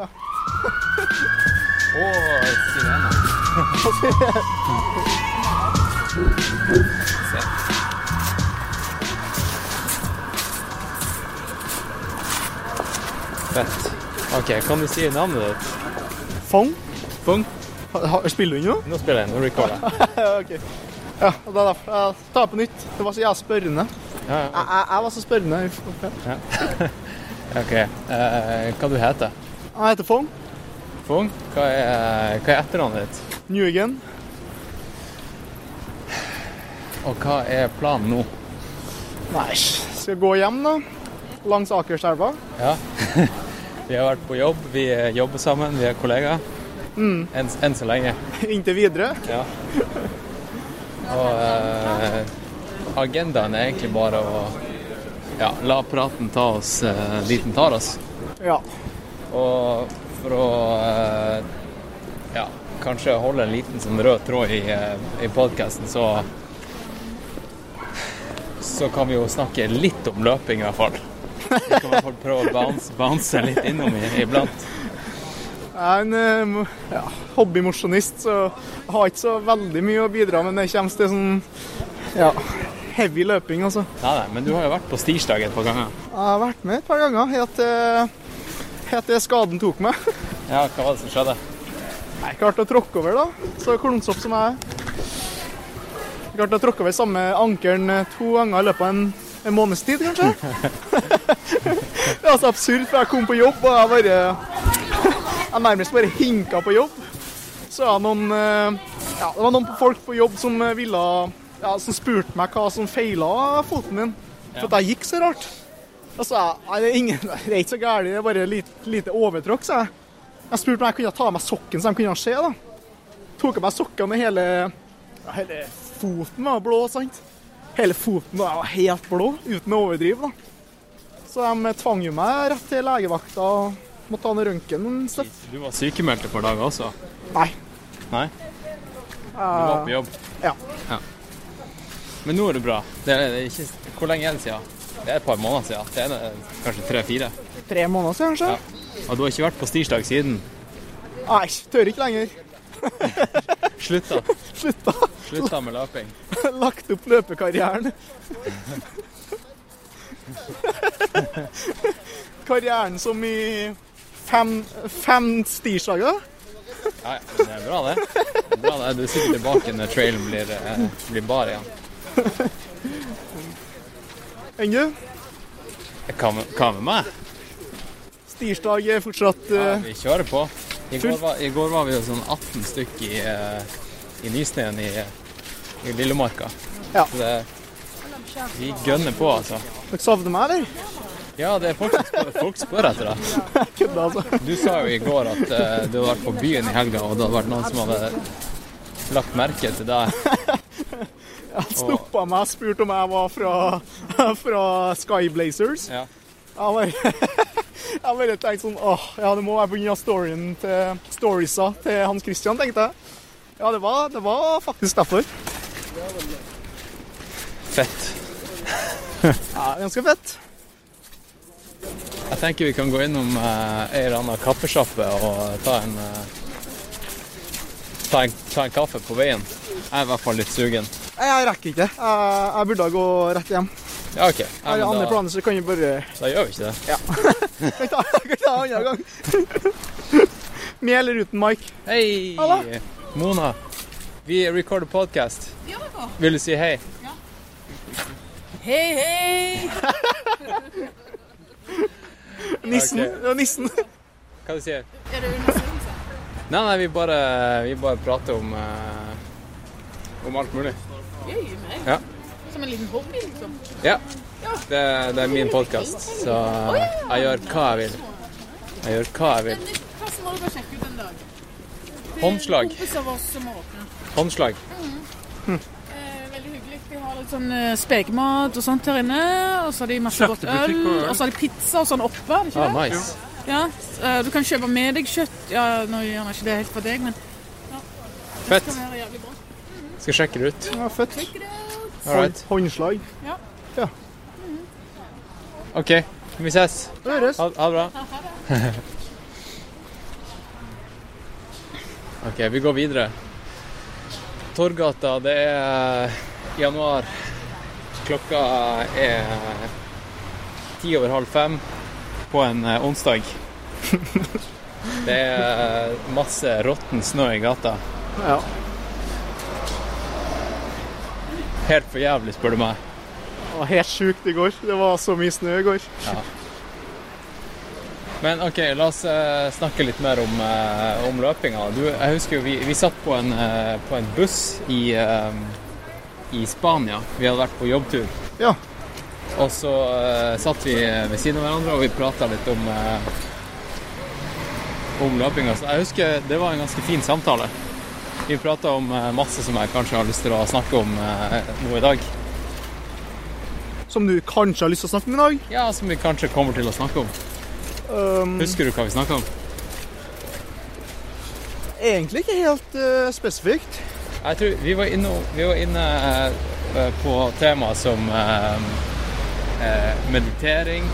Ja. Åh, sirener. Fett. Ok, kan du si navnet ditt? Phuong? Phuong? Spiller du nå? Nå spiller jeg, nå recorder jeg. Ok. Ja, og det er derfor jeg tar på nytt. Det var så jeg spørrende. Ja, ja. Jeg var så spørrende. Ja. Ok, hva du heter? Jeg heter Phuong. Phuong? Hva er etternavnet ditt? Nguyen. Og hva er planen nå? Nei, skal gå hjem da. Langs Akerselva. Ja. Vi har vært på jobb, vi jobber sammen, vi er kollegaer. Mm. Enn så lenge. Inntil videre. Ja. Og agendaen er egentlig bare å la praten ta oss dit den tar oss. Ja. Og for å kanskje holde en liten sånn rød tråd i podcasten, så kan vi jo snakke litt om løping i hvert fall. Vi kan i hvert fall prøve å bounce litt innom iblant. Jeg er en hobbymosjonist, så jeg har ikke så veldig mye å bidra med når jeg kommer til sånn heavy løping. Altså. Nei, men du har jo vært på stirsdag et par ganger. Jeg har vært med et par ganger, helt til skaden tok meg. Ja, hva var det som skjedde? Jeg klarte å tråkke over da, så klonsopp som jeg er. Jeg klarte å tråkke over samme ankeren 2 ganger i løpet av en månedstid, kanskje? Det var så absurd, for jeg kom på jobb, og jeg nærmest bare hinket på jobb. Så det var noen folk på jobb som som spurte meg hva som feilet foten min. For at jeg gikk så rart. Og så det er ikke så gærlig, det er bare lite overtråkk, så jeg spurte meg, kunne jeg ta av meg sokken, så de kunne se da. Tok av meg sokken, og hele foten var blå, sant? Hele foten var helt blå, uten å overdrive da. Så de tvang jo meg rett til legevakta og måtte ta ned røntgen. Du var sykemeldt for dagen også? Nei. Du var på jobb? Ja. Men nå er det bra. Det er ikke, hvor lenge er det siden? Det er et par måneder siden. Det er kanskje 3-4. 3 måneder siden, kanskje? Ja. Og du har ikke vært på stirsdag siden? Nei, tør ikke lenger. Slutta med løping. Lagt opp løpekarrieren. Karrieren som i 5 stirsdager. Ja, det er bra det. Du sitter tilbake når trailen blir bar igjen. Enn du? Hva med meg? Stirsdag er fortsatt vi kjører på. I går var vi jo sånn 18 stykk i Nissnien i Lillomarka. Ja. Så vi gønner på, altså. Dere savner meg, eller? Ja, det er folk spør etter det. Kødda, altså. Du sa jo i går at du hadde vært på byen i helga, og det hadde vært noen som hadde lagt merke til deg. Jeg snoppa meg og spurte om jeg var fra Sky Blazers. Ja. Jeg bare tenkte sånn, det må være på grunn av storiesa til Hans Christian, tenkte jeg. Ja, det var faktisk derfor. Fett. Ja, ganske fett. Jeg tenker vi kan gå innom en eller annen kaffesjappe og ta en kaffe på veien. Jeg er i hvert fall litt sugen. Jeg rekker ikke. Jeg burde da gå rett hjem. Ja, ok. Ja, men andre planer, så kan vi bare... Da gjør vi ikke det. Ja. Jeg kan ta andre gang. Med eller uten Mike. Hei! Hallo. Mona, vi recorder podcast. Vil du si hei? Ja. Hei! Nissen. Hva du sier? Er det nissen? Nei, vi bare prater om alt mulig. Gøy meg. Ja. Som en liten hobby, liksom. Ja. Det er min podcast, så jeg gjør hva jeg vil. Hva som må du bare sjekke ut en dag? Håndslag. Det er kompis av oss som har åpnet. Håndslag. Vi har litt sånn spekemat og sånt her inne, og så har de masse godt øl, og så har de pizza og sånn oppe, er det ikke det? Nice. Ja, du kan kjøpe med deg kjøtt. Ja, nå gjør han ikke det helt for deg, men... Ja. Fett. Det skal være jævlig bra. Skal sjekke det ut. Ja, fett. Alright. Håndslag. Ja. Ok, vi ses. Høres. Ha det bra. Ok, vi går videre. Torgata, det er januar. Klokka er 10:10 på en onsdag. Det er masse råtten snø i gata. Ja. Helt for jævlig, spør du meg. Og helt sjukt i går. Det var så mye snø i går. Ja. Men ok, la oss snakke litt mer om løpinga. Jeg husker jo, vi satt på en buss i Spania. Vi hadde vært på jobbtur. Ja. Og så satt vi ved siden av hverandre, og vi pratet litt om løpinga. Så jeg husker, det var en ganske fin samtale. Vi pratet om masse som jeg kanskje har lyst til å snakke om nå i dag. Som du kanskje har lyst til å snakke om i dag? Ja, som vi kanskje kommer til å snakke om. Husker du hva vi snakket om? Egentlig ikke helt spesifikt. Jeg tror vi var inne på temaer som meditering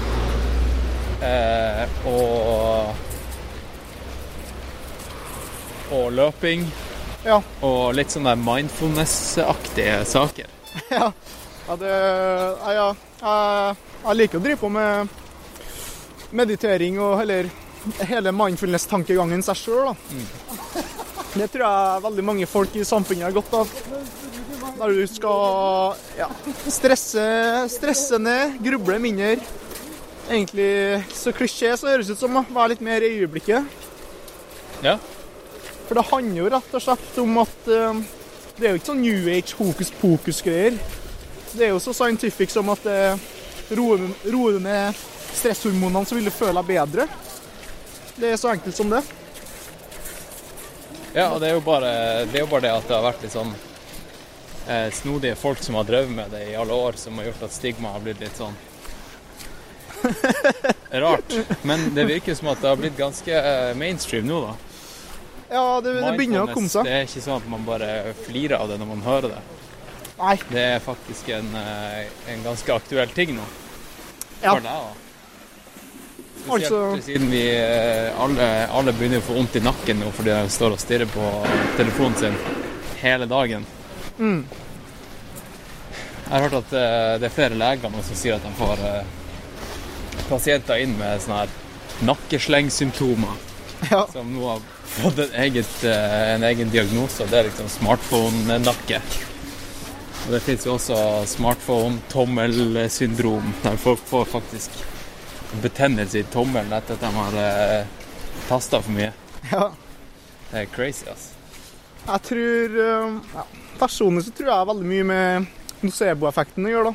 og løping, ja. Og litt sånn der mindfulness-aktige saker. Ja, jeg liker å drive på med meditering og hele mindfulness-tankegangen seg selv, da. Det tror jeg veldig mange folk i samfunnet har godt av. Der du skal stresse ned, gruble mindre. Egentlig så klisjé så høres ut som å være litt mer i øyeblikket. Ja. For det handler jo rett og slett om at det er jo ikke sånn New Age hokus-pokus-greier. Det er jo så scientific som at roer ned stresshormonene, så vil du føle deg bedre. Det er så enkelt som det. Ja, og det er jo bare det at det har vært litt sånn snodige folk som har drevet med det i alle år, som har gjort at stigma har blitt litt sånn rart. Men det virker som at det har blitt ganske mainstream nå, da. Ja, det begynner å komme seg. Det er ikke sånn at man bare flirer av det når man hører det. Nei. Det er faktisk en ganske aktuell ting nå. Ja. For deg, da. Spesielt siden vi alle begynner å få vondt i nakken nå fordi de står og stirrer på telefonen sin hele dagen. Mm. Jeg har hørt at det er flere leger nå som sier at de får pasienter inn med sånne her nakkeslengsymptomer, ja. Som nå har fått en egen diagnose. Det er liksom smartphone-nakke. Og det finnes jo også smartphone-tommelsyndrom, der folk får faktisk betennelse i tommelen etter at de har tastet for mye. Ja. Det er crazy, altså. Jeg tror, personlig så tror jeg veldig mye med placeboeffekten å gjøre, da.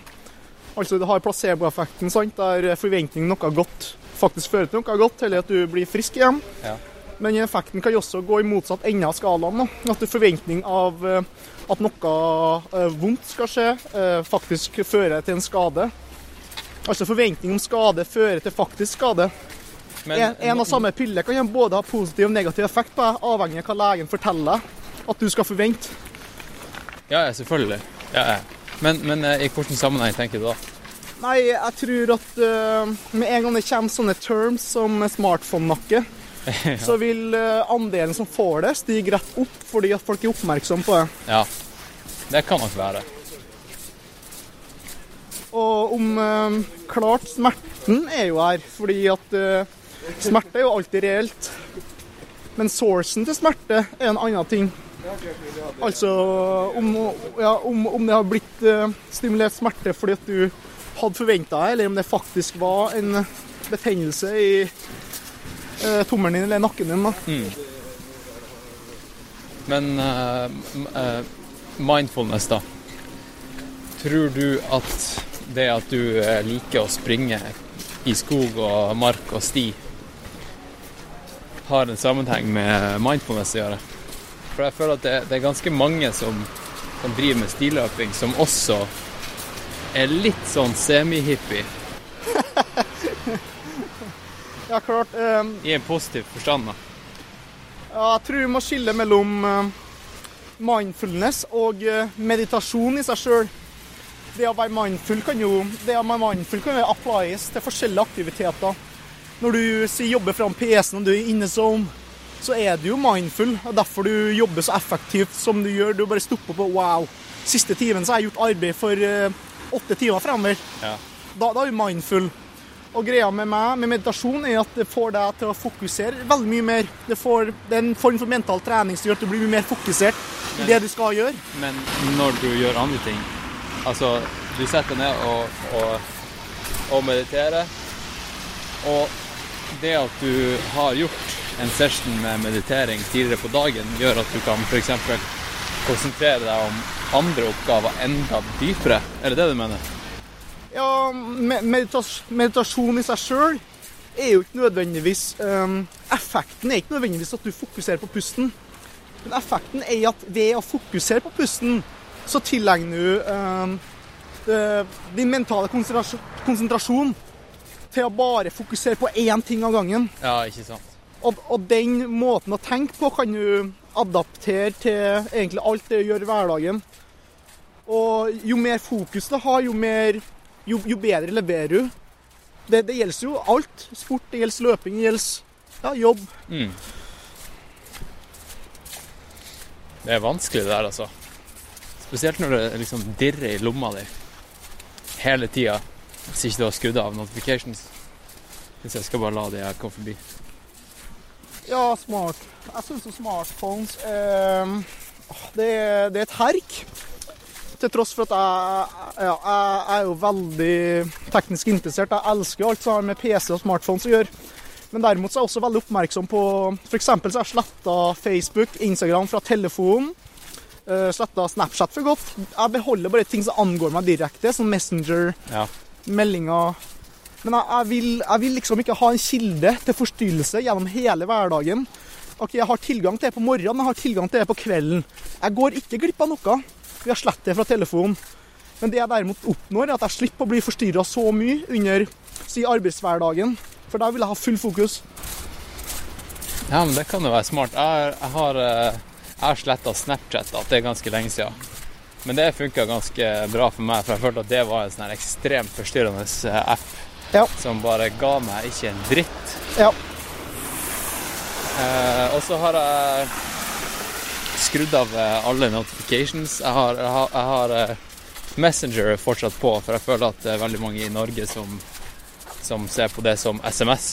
Altså, det har placeboeffekten, sant, der forventningen noe godt faktisk fører til noe godt, eller at du blir frisk igjen. Ja. Men effekten kan jo også gå i motsatt ende av skalaen, da. At forventning av at noe vondt skal skje, faktisk fører til en skade. Altså forventning om skade fører til faktisk skade. Men, en og samme pille kan både ha positiv og negativ effekt på deg, avhengig av hva legen forteller at du skal forvente. Ja, selvfølgelig. Ja. Men i hvordan sammenheng tenker du da? Nei, jeg tror at med en gang det kommer sånne terms som smartphone-nakke, ja. Så vil andelen som får det stige rett opp fordi at folk er oppmerksom på det. Ja, det kan nok være. Og klart, smerten er jo her, fordi at smerte er jo alltid reelt. Men sourcen til smerte er en annen ting. Altså om det har blitt stimulert smerte fordi at du hadde forventet det, eller om det faktisk var en betennelse i tommeren din eller nakken din, da. Mm. Men mindfulness, da. Tror du at det at du liker å springe i skog og mark og sti har en sammenheng med mindfulness å gjøre? For jeg føler at det er ganske mange som driver med stiløping som også er litt sånn semi-hippie. Ja, klart. I en positiv forstand, da. Ja, jeg tror vi må skille mellom mindfulness og meditasjon i seg selv. Det å være mindful kan jo applies til forskjellige aktiviteter. Når du jobber fram PC-en og du er inne som, så er du jo mindful, og derfor du jobber så effektivt som du gjør. Du bare stopper på, wow, siste timen så har jeg gjort arbeid for 8 timer fremover. Ja. Da er du mindful. Og greia med meg, med meditasjon, er at det får deg til å fokusere veldig mye mer. Det er en form for mental trening som gjør at du blir mye mer fokusert i det du skal gjøre. Men når du gjør andre ting, altså, du setter ned og mediterer, og det at du har gjort en session med meditering tidligere på dagen, gjør at du kan for eksempel konsentrere deg om andre oppgaver enda dypere. Er det det du mener? Ja, meditasjon i seg selv er jo ikke nødvendigvis effekten er ikke nødvendigvis at du fokuserer på pusten, men effekten er at ved å fokusere på pusten så tilegner du din mentale konsentrasjon til å bare fokusere på én ting av gangen. Ja, ikke sant. Og den måten å tenke på kan du adaptere til egentlig alt det du gjør i hverdagen. Og jo mer fokus du har, jo bedre leverer du. Det gjelder jo alt. Sport, det gjelder løping, det gjelder jobb. Mm. Det er vanskelig det der, altså. Spesielt når det liksom dirrer i lomma di hele tiden. Hvis ikke du har skrudd av notifications. Hvis jeg skal bare la det jeg komme forbi. Ja, smart. Jeg synes jo smartphones det er et herk. Til tross for at jeg er jo veldig teknisk interessert. Jeg elsker alt som har med PC og smartphones å gjøre. Men derimot så er jeg også veldig oppmerksom på, for eksempel så har jeg slettet Facebook, Instagram fra telefonen, slettet Snapchat for godt. Jeg beholder bare ting som angår meg direkte, som Messenger, meldinger. Men jeg vil liksom ikke ha en kilde til forstyrrelse gjennom hele hverdagen. Ok, jeg har tilgang til det på morgenen, jeg har tilgang til det på kvelden. Jeg går ikke glipp av noe. Vi har slett det fra telefonen. Men det jeg derimot oppnår er at jeg slipper å bli forstyrret så mye under arbeidshverdagen. For der vil jeg ha full fokus. Ja, men det kan jo være smart. Jeg har slettet Snapchat, at det er ganske lenge siden. Men det funket ganske bra for meg, for jeg følte at det var en sånn ekstremt forstyrrende app. Ja. Som bare ga meg ikke en dritt. Ja. Og så har jeg skrudd av alle notifications. Jeg har Messenger fortsatt på, for jeg føler at det er veldig mange i Norge som ser på det som SMS.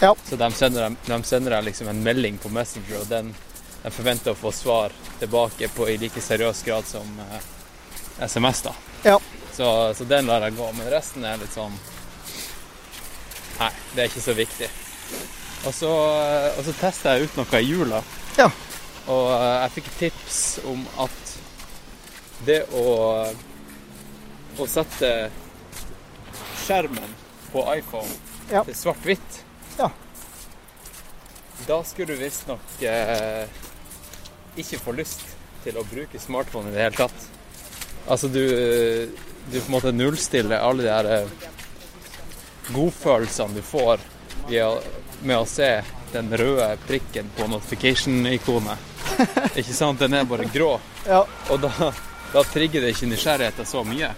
Ja. Så de sender liksom en melding på Messenger, og de forventer å få svar tilbake på i like seriøs grad som SMS da. Ja. Så den lar jeg gå, men resten er litt sånn, nei, det er ikke så viktig. Og så tester jeg ut noe i jula. Ja. Og jeg fikk tips om at det å sette skjermen på iPhone til svart-hvitt, da skulle du visst nok ikke få lyst til å bruke smartphone i det hele tatt. Altså du på en måte nullstiller alle de her godfølelsene du får med å se den røde prikken på notification-ikonet. Ikke sant? Den er bare grå. Ja. Og da trigger det ikke nysgjerrigheten så mye.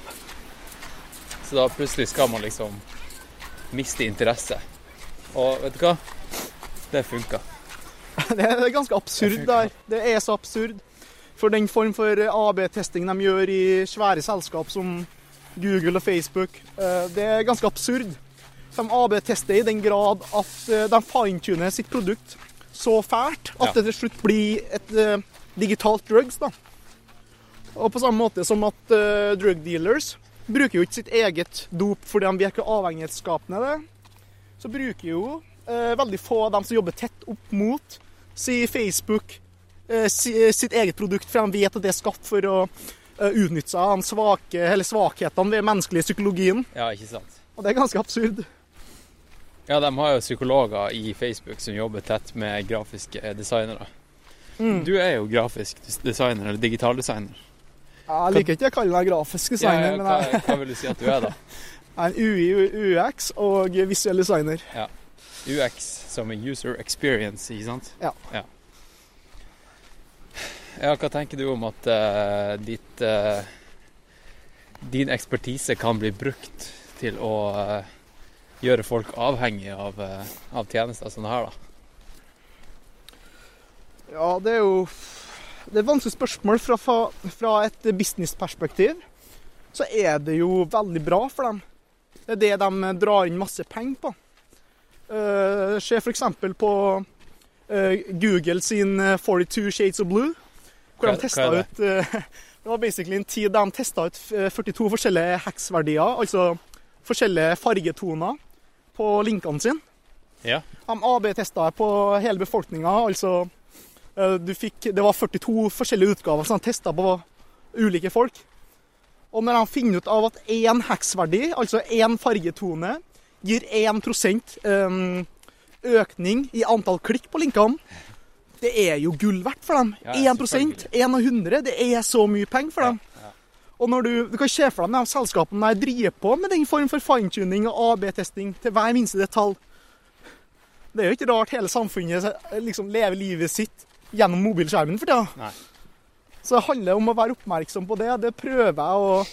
Så da plutselig skal man liksom miste interesse. Og vet du hva? Det funker. Det er ganske absurd der. Det er så absurd. For den form for AB-testing de gjør i svære selskap som Google og Facebook, det er ganske absurd. De AB-tester i den grad at de fine-tuner sitt produkt så fælt at det til slutt blir et digitalt drugs da. Og på samme måte som at drug dealers bruker jo ikke sitt eget dop fordi de virker avhengighetsskapende det, så bruker jo veldig få av dem som jobber tett opp mot Facebook sitt eget produkt, for de vet at det er skapt for å utnytte seg av svakhetene ved menneskelig psykologien. Ja, ikke sant. Og det er ganske absurd. Ja, de har jo psykologer i Facebook som jobber tett med grafiske designere. Mm. Du er jo grafisk designer, eller digital designer. Jeg liker ikke å kalle meg grafisk designer. Ja, hva vil du si at du er da? Jeg er en UX og visuell designer. Ja. UX som en user experience, ikke sant? Ja. Ja, hva tenker du om at din ekspertise kan bli brukt til å gjøre folk avhengige av tjenester som det her da? Ja, det er jo et vanskelig spørsmål fra et businessperspektiv. Så er det jo veldig bra for dem. Det er det de drar inn masse penger på. Det skjer for eksempel på Google sin 42 Shades of Blue, hvor de testet ut det var basically en tid de testet ut 42 forskjellige heksverdier, altså forskjellige fargetoner på linkene sin. Ja. De AB-testet på hele befolkningen, altså det var 42 forskjellige utgaver som de testet på ulike folk. Og når de finner ut av at én heksverdi, altså én fargetone, gir 1% økning i antall klikk på linkene, det er jo gull verdt for dem. 1%, 1 av 100, det er så mye penger for dem. Og når du kan se for dem de selskapene der driver på med den form for fine-tuning og AB-testing til hver minste detalj. Det er jo ikke rart hele samfunnet liksom lever livet sitt gjennom mobilskjermen for tida. Nei. Så det handler om å være oppmerksom på det. Det prøver jeg, og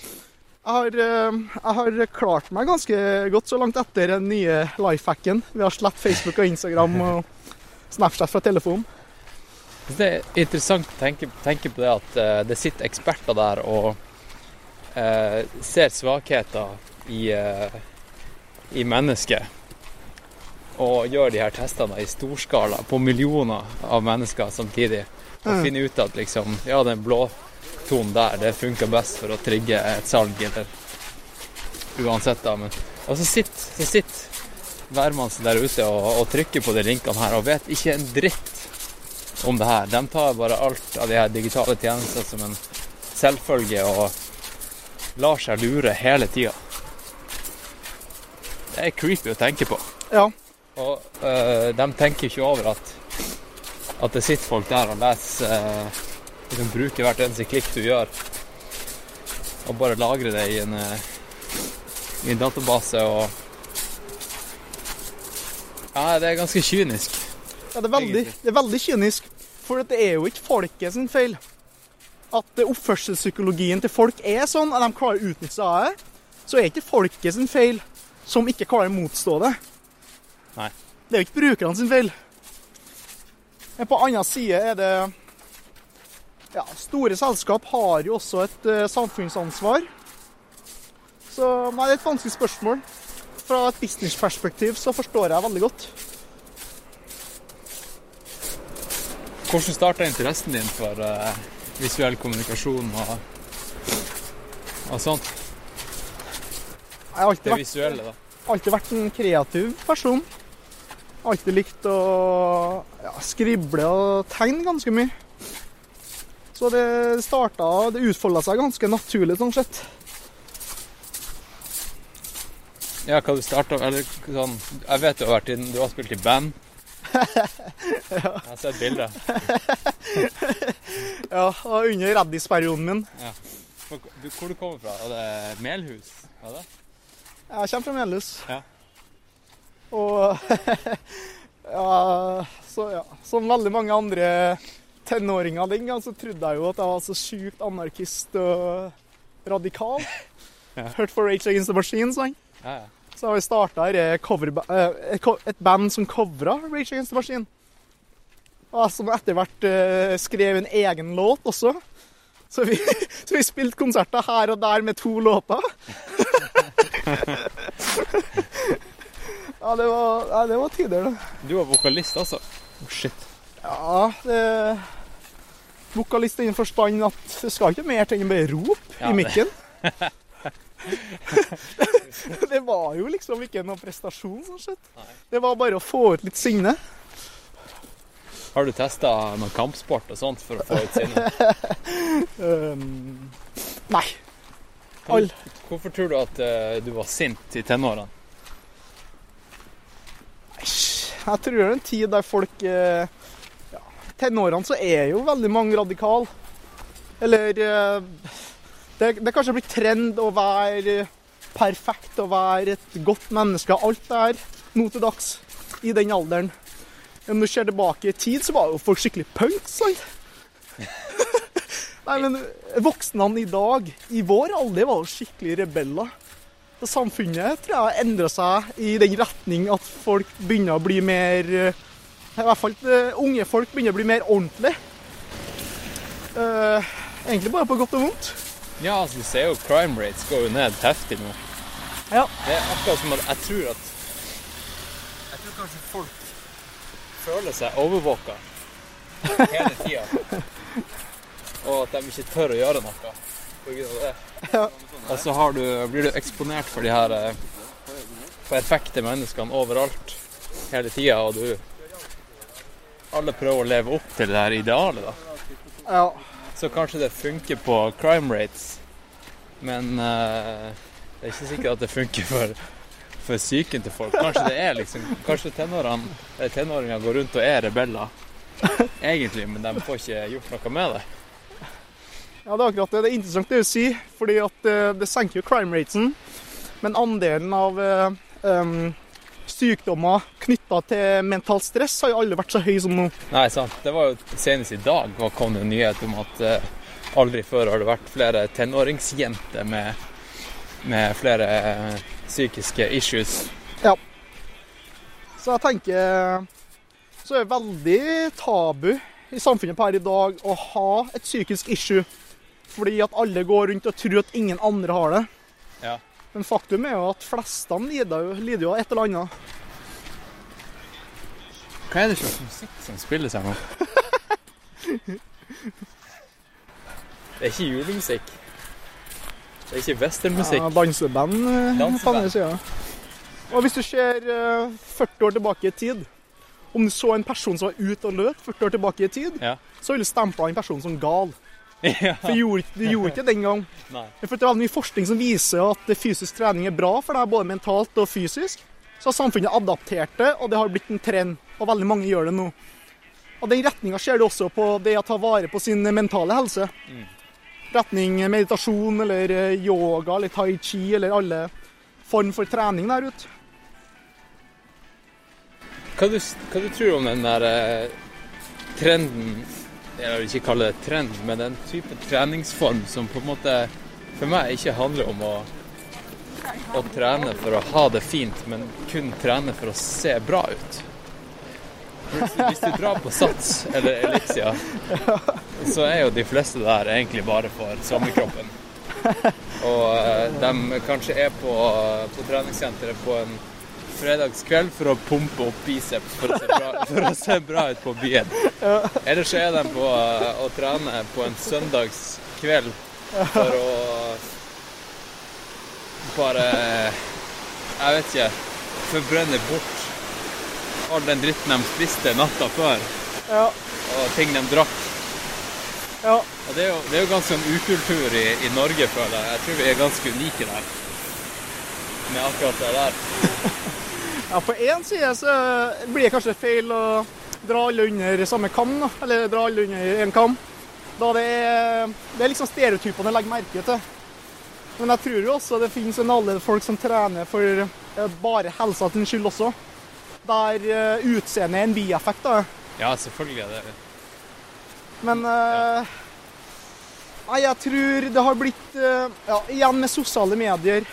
jeg har klart meg ganske godt så langt etter den nye lifehacken. Vi har slett Facebook og Instagram og Snapchat fra telefonen. Det er interessant å tenke på det at det sitter eksperter der og ser svakheter i mennesket. Og gjør de her testene i storskala på millioner av mennesker samtidig. Og finne ut at liksom, ja, den blå tonen der, det funker best for å trigge et salg, eller uansett da. Men, og så sitter hvermannsen der ute og trykker på de linkene her, og vet ikke en dritt om det her. De tar bare alt av de her digitale tjenester som en selvfølge, og lar seg lure hele tiden. Det er creepy å tenke på. Ja. Og de tenker ikke over at det sitter folk der og leser, de bruker hvert eneste klikk du gjør, og bare lagrer det i en database, og ja, det er ganske kynisk. Ja, det er veldig kynisk, for det er jo ikke folket sin feil. At oppførselspsykologien til folk er sånn, at de klarer å utnytte seg av, så er ikke folket sin feil som ikke klarer å motstå det. Nei. Det er jo ikke brukerne sin feil. Men på annen side er det, ja, store selskap har jo også et samfunnsansvar. Så nei, det er et vanskelig spørsmål. Fra et businessperspektiv så forstår jeg veldig godt. Hvordan startet interessen din for visuell kommunikasjon og sånt? Jeg har alltid vært en kreativ person. Jeg har alltid likt å skrible og tegne ganske mye. Så det utfoldet seg ganske naturlig, sånn sett. Ja, hva du startet, eller sånn, jeg vet jo hvert tiden, du har spilt i band. Ja. Jeg har sett bilder. Ja, og under Reddis-perioden min. Ja. Hvor du kommer fra? Er det Melhus? Er det? Jeg kommer fra Melhus. Ja. Og ja, så ja, som veldig mange andre tenåringer den gang, så trodde jeg jo at jeg var så sykt anarkist og radikal. Ja. Hørt for Rage Against the Machine, sånn. Ja, ja. Så har vi startet et band som coveret Rage Against the Machine. Og som etter hvert skrev en egen låt også. Så vi spilte konserter her og der med 2 låter. Ja, det var tider da. Du var vokalist altså? Oh, shit. Ja, vokalist innen forstand at det skal ikke mer til enn bare rop, ja, i mikken. Det var jo liksom ikke noen prestasjon, sånn sett. Nei. Det var bare å få ut litt signe. Har du testet noen kampsport og sånt for å få ut signe? Nei. Hvorfor tror du at du var sint i tenårene? Jeg tror det er en tid der folk, ja, tenårene så er jo veldig mange radikal. Eller det er kanskje blitt trend å være perfekt, å være et godt menneske. Alt det her, nå til dags, i den alderen. Når du ser tilbake i tid, så var jo folk skikkelig punk, sant? Nei, men voksnene i dag, i vår alder, var jo skikkelig rebeller. Samfunnet tror jeg endrer seg i den retning at folk begynner å bli mer I hvert fall unge folk begynner å bli mer ordentlig. Egentlig bare på godt og vondt. Ja, altså, du ser jo crime rates går jo ned heftig nå. Ja. Det er akkurat som at jeg tror kanskje folk føler seg overvåket hele tiden. Og at de ikke tør å gjøre noe på grunn av det. Ja. Og så blir du eksponert for de her perfekte menneskene overalt hele tiden, og alle prøver å leve opp til det her idealet da. Ja. Så kanskje det funker på crime rates, men det er ikke sikkert at det funker for syken til folk. Kanskje tenåringene går rundt og er rebeller, egentlig, men de får ikke gjort noe med det. Ja, det er akkurat det. Det er interessant det å si, fordi at det senker jo crime ratesen, men andelen av sykdommer knyttet til mental stress har jo aldri vært så høy som nå. Nei, sant. Det var jo senest i dag kom det en nyhet om at aldri før har det vært flere tenåringsjenter med flere psykiske issues. Ja. Så jeg tenker, så er det veldig tabu i samfunnet per i dag å ha et psykisk issue, fordi at alle går rundt og tror at ingen andre har det. Ja. Men faktum er jo at flestene lider jo av et eller annet. Hva er det slags musikk som spiller seg nå? Det er ikke julemusikk. Det er ikke westernmusikk. Ja, danseband. Ja. Og hvis du ser 40 år tilbake i tid, om du så en person som var ute og løp 40 år tilbake i tid, ja, så ville du stemple en person som gal. Ja. For du gjorde ikke den gang. For det er veldig mye forskning som viser at fysisk trening er bra, for det er både mentalt og fysisk. Så har samfunnet adaptert det, og det har blitt en trend, og veldig mange gjør det nå. Og den retningen skjer det også på det å ta vare på sin mentale helse. Retning meditasjon, eller yoga, eller tai chi, eller alle form for trening der ute. Hva du tror om den der trenden, jeg vil ikke kalle det trend, men den type treningsform som på en måte for meg ikke handler om å trene for å ha det fint, men kun trene for å se bra ut. Hvis du drar på Sats eller Elixia, så er jo de fleste der egentlig bare for sommerkroppen. Og de kanskje er på treningssenteret på en fredagskveld for å pumpe opp biceps for å se bra ut på byen. Ellers er de på å trene på en søndagskveld for å bare, jeg vet ikke, forbrenne bort all den dritten de spiste natta før. Ja. Og ting de drakk. Ja. Og det er jo ganske en ukultur i Norge, føler jeg. Jeg tror vi er ganske unike der med akkurat det der. Ja, på en side så blir det kanskje feil å dra alle under samme kam, eller dra alle under en kam. Da det er liksom stereotypene jeg legger merke til. Men jeg tror jo også det finnes en alle folk som trener for bare helsa til en skyld også. Der utseendet er en bieffekt da. Ja, selvfølgelig er det. Men ja. Nei, jeg tror det har blitt, igjen med sosiale medier,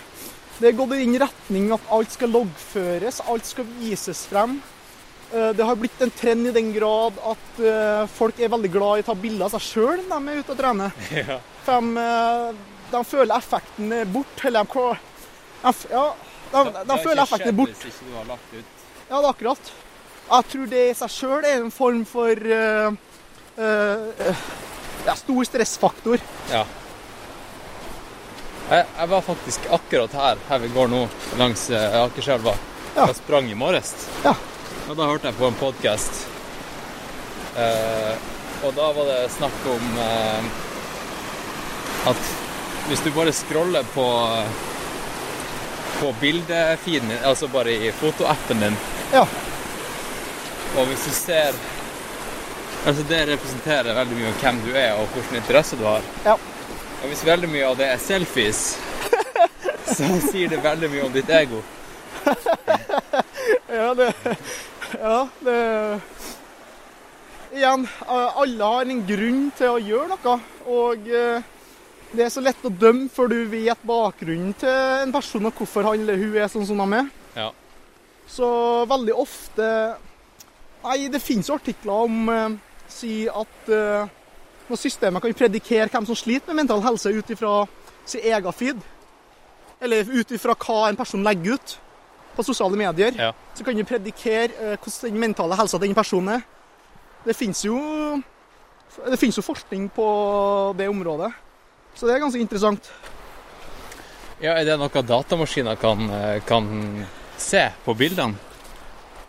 det har gått i den retning at alt skal loggføres, alt skal vises frem. Det har blitt en trend i den grad at folk er veldig glad i å ta bilder av seg selv når de er ute og trener. Ja. De føler effekten bort, eller de føler effekten bort. Det er ikke du har lagt ut. Ja, det er akkurat. Jeg tror det i seg selv er en form for stor stressfaktor. Ja. Jeg var faktisk akkurat her vi går nå, langs Akerselva. Ja. Jeg sprang i morges. Ja. Og da hørte jeg på en podcast. Og da var det snakk om at hvis du bare scroller på bildefiden, altså bare i fotoappen din. Ja. Og hvis du ser, altså det representerer veldig mye om hvem du er og hvilken interesse du har. Ja. Og hvis veldig mye av det er selfies, så sier det veldig mye om ditt ego. Ja, det... Igjen, alle har en grunn til å gjøre noe, og det er så lett å dømme før du vet bakgrunnen til en person og hvorfor han eller hun er sånn som de er. Ja. Så veldig ofte Nei, det finnes jo artikler om si at når systemet kan predikere hvem som sliter med mental helse ut ifra sin egen feed, eller ut ifra hva en person legger ut på sosiale medier, ja. Så kan du predikere hvordan den mentale helsa til den personen er. Det finnes jo forskning på det området, så det er ganske interessant. Ja, er det noe datamaskiner kan se på bildene?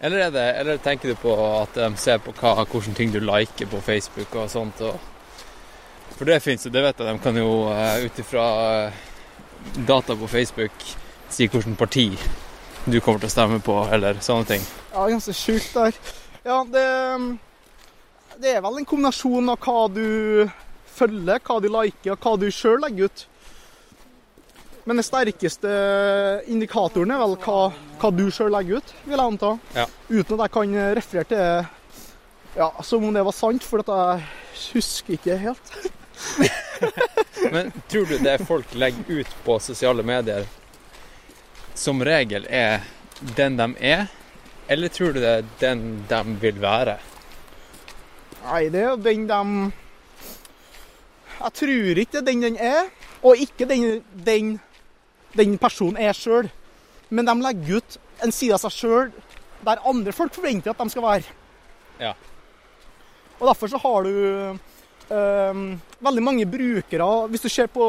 Eller tenker du på at de ser på hvordan ting du liker på Facebook og sånt? For det finnes jo, det vet jeg, de kan jo ut ifra data på Facebook si hvordan parti du kommer til å stemme på, eller sånne ting. Ja, ganske sjukt der. Ja, det er vel en kombinasjon av hva du følger, hva du liker og hva du selv legger ut. Men den sterkeste indikatoren er vel hva du selv legger ut, vil jeg anta. Ja. Uten at jeg kan referere til ja, som om det var sant, for at jeg husker ikke helt. Men tror du det folk legger ut på sosiale medier som regel er den de er, eller tror du det er den de vil være? Nei, det er den de... Jeg tror ikke den er, og ikke den personen er selv. Men de legger ut en side av seg selv der andre folk forventer at de skal være. Ja. Og derfor så har du veldig mange brukere. Hvis du ser på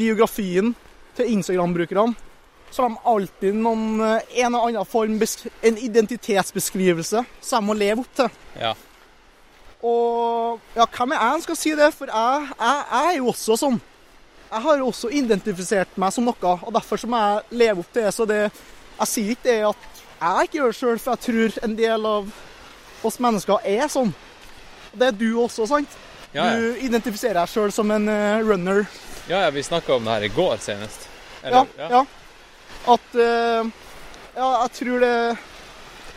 biografien til Instagram-brukerne, så har de alltid en eller annen form, en identitetsbeskrivelse som de må leve opp til. Ja. Og ja, hvem er jeg skal si det? For jeg er jo også sånn. Jeg har jo også identifisert meg som noe, og derfor så må jeg leve opp til det. Så det, jeg sier ikke det at jeg ikke gjør det selv, for jeg tror en del av oss mennesker er sånn. Det er du også, sant? Ja, ja. Du identifiserer deg selv som en runner. Ja, ja, vi snakket om det her i går senest. Eller, ja. At, ja, jeg tror det er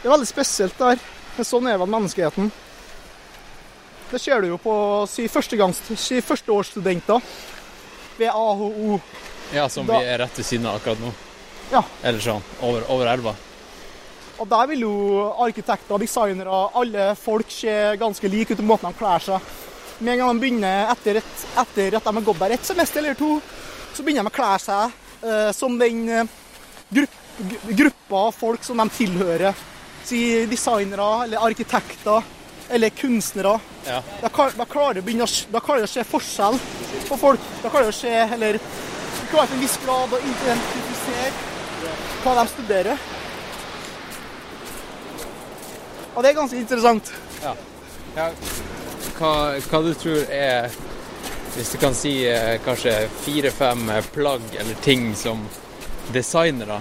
veldig spesielt der. Men sånn er vel menneskeheten. Det ser du jo på førsteårsstudenter ved AHO. Ja, som da, vi er rett ved siden av akkurat nå. Ja. Eller sånn, over elva. Og der vil jo arkitekter, designere, alle folk se ganske like ut på måten de klær seg. Med en gang de begynner etter at de har gått der et semester eller to, så begynner de å klær seg som den gruppa av folk som de tilhører. Si designere eller arkitekter. Eller kunstnere. Ja. Da klarer du å se forskjell på folk. Da klarer du å se, eller du klarer til en viss grad å identifisere hva de studerer. Og det er ganske interessant. Ja. Ja. Hva du tror er, hvis du kan si kanskje 4-5 plagg eller ting som designere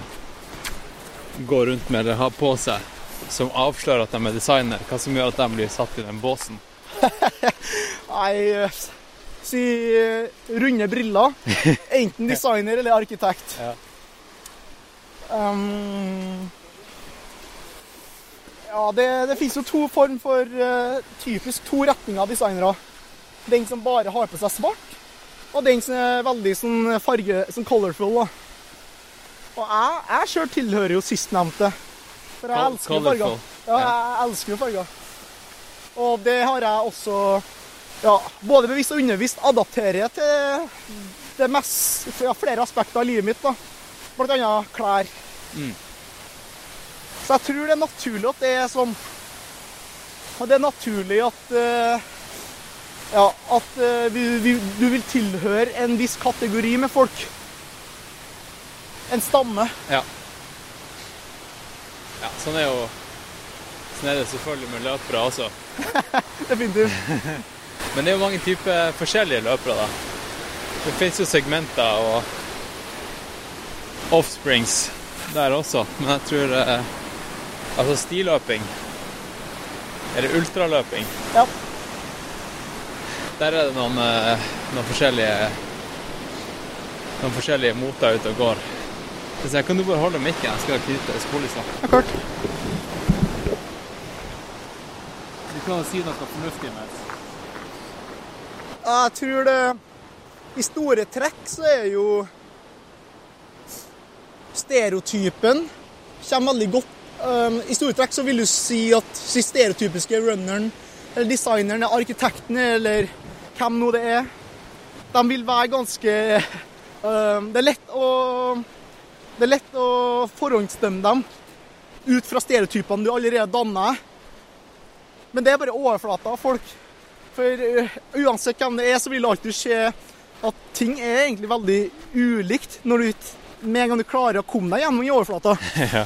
går rundt med eller har på seg, som avslører at de er designer, hva som gjør at de blir satt i den båsen? Nei, si runde briller, enten designer eller arkitekt. Ja. Ja, det finnes jo to form for typisk to retninger av designere. Den som bare har på seg svart, og den som er veldig sånn farge, sånn colorful. Da. Og jeg selv tilhører jo sistnevnte. For jeg elsker jo farger. Ja, jeg elsker jo farger. Og det har jeg også, ja, både bevisst og undervisst, adapterer jeg til det mest, ja, flere aspekter av livet mitt, da. Blant annet klær. Mm. Så jeg tror det er naturlig at det er sånn. Og det er naturlig at, ja, at du vil tilhøre en viss kategori med folk. En stamme. Ja. Ja, sånn er det selvfølgelig med løpere også. Definitivt. Men det er jo mange typer forskjellige løpere da. Det finnes jo segmenter og offsprings der også. Men jeg tror, altså stiløping, eller ultraløping. Ja. Der er det noen forskjellige moter ute og går. Så jeg kan du bare holde meg ikke, jeg skal knytte skolisen. Akkurat. Du kan jo si noe fornuftig med. Jeg tror det, i store trekk så er jo stereotypen kommer veldig godt, I store trekk så vil du si at de stereotypiske runneren, eller designeren, arkitektene, eller hvem nå det er, de vil være ganske... Det er lett å forhåndsdømme dem ut fra stereotypene du allerede danner. Men det er bare overflata av folk. For uansett hvem det er, så vil det alltid skje at ting er egentlig veldig ulikt når du med en gang du klarer å komme deg gjennom i overflata. Ja.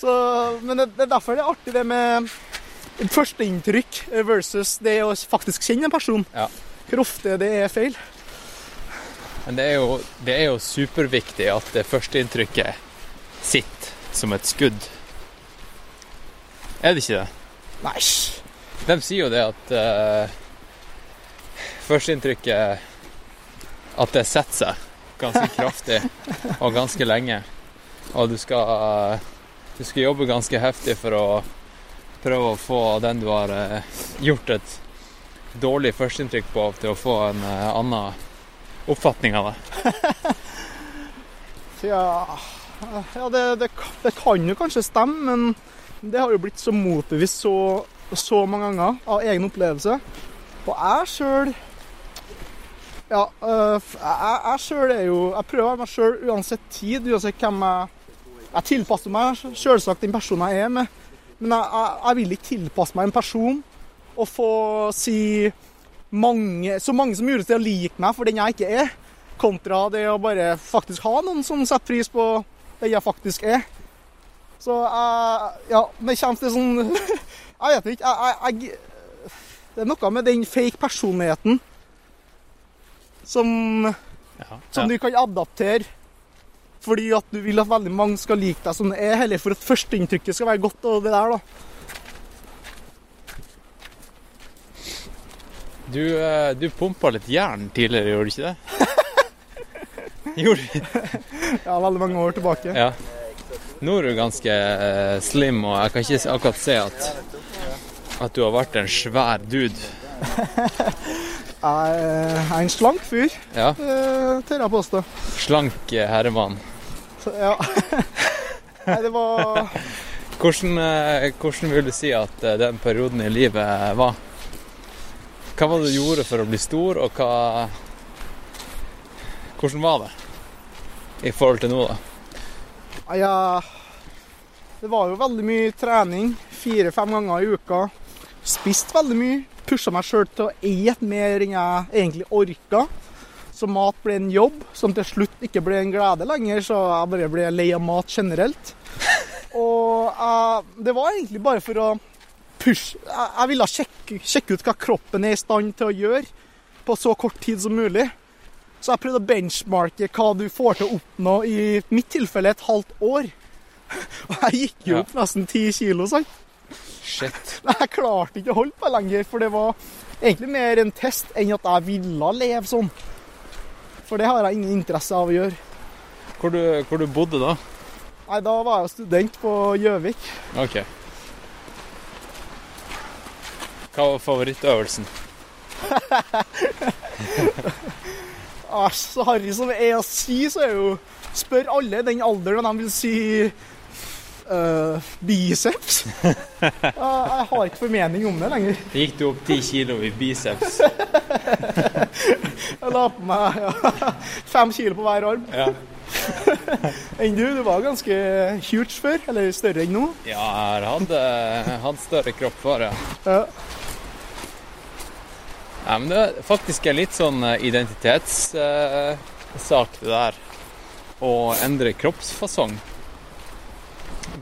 Så, men det er derfor det er artig det med førsteinntrykk versus det å faktisk kjenne en person. Ja. Hvor ofte det er feil. Men det er jo superviktig at det første inntrykket sitter som et skudd. Er det ikke det? Nei. De sier jo det at første inntrykket, at det setter seg ganske kraftig og ganske lenge. Og du skal jobbe ganske heftig for å prøve å få den du har gjort et dårlig førsteinntrykk på, til å få en annen oppfatning av det. Ja, det kan jo kanskje stemme, men det har jo blitt så motbevist så mange ganger av egen opplevelse. Og jeg prøver å være meg selv uansett tid, uansett hvem jeg tilpasser meg, selvsagt den personen jeg er med. Men jeg vil ikke tilpasse meg en person og få si... så mange som mulig til å like meg for den jeg ikke er, kontra det å bare faktisk ha noen som setter pris på det jeg faktisk er. Så det kommer til sånn jeg vet ikke, det er noe med den fake personligheten som du kan adaptere fordi at du vil at veldig mange skal like deg som det er, heller for at førsteinntrykket skal være godt og det der da. Du pumpet litt jern tidligere, gjorde du ikke det? Ja, veldig mange år tilbake. Ja. Nå er du ganske slim, og jeg kan ikke akkurat se at du har vært en svær dude. Jeg er en slank fyr, ja. Til jeg påstå. Slank herremann. Ja. Nei, det var... Hvordan vil du si at den perioden i livet var? Hva var det du gjorde for å bli stor, og hvordan var det i forhold til nå da? Ja, det var jo veldig mye trening, 4-5 ganger i uka. Spist veldig mye, pushet meg selv til å ete mer enn jeg egentlig orket. Så mat ble en jobb, som til slutt ikke ble en glede lenger, så jeg bare ble lei av mat generelt. Og det var egentlig bare for å... Jeg ville sjekke ut hva kroppen er i stand til å gjøre på så kort tid som mulig. Så jeg prøvde å benchmarke hva du får til å oppnå, i mitt tilfelle et halvt år. Og jeg gikk jo opp nesten 10 kilo, sånn. Shit. Jeg klarte ikke å holde på lenger, for det var egentlig mer en test enn at jeg ville leve sånn. For det har jeg ingen interesse av å gjøre. Hvor du bodde da? Nei, da var jeg student på Gjøvik. Ok. Hva var favorittøvelsen? Så harrig som jeg er å si, så er jo... Spør alle i den alderen, og de vil si... biceps. Jeg har ikke formening om det lenger. Gikk du opp 10 kilo i biceps? Jeg la på meg 5 kilo på hver arm. Ja. Enn du var ganske huge før, eller større enn nå? Ja, jeg hadde større kropp før, ja. Ja, men det er faktisk litt sånn identitetssak det der, å endre kroppsfasong.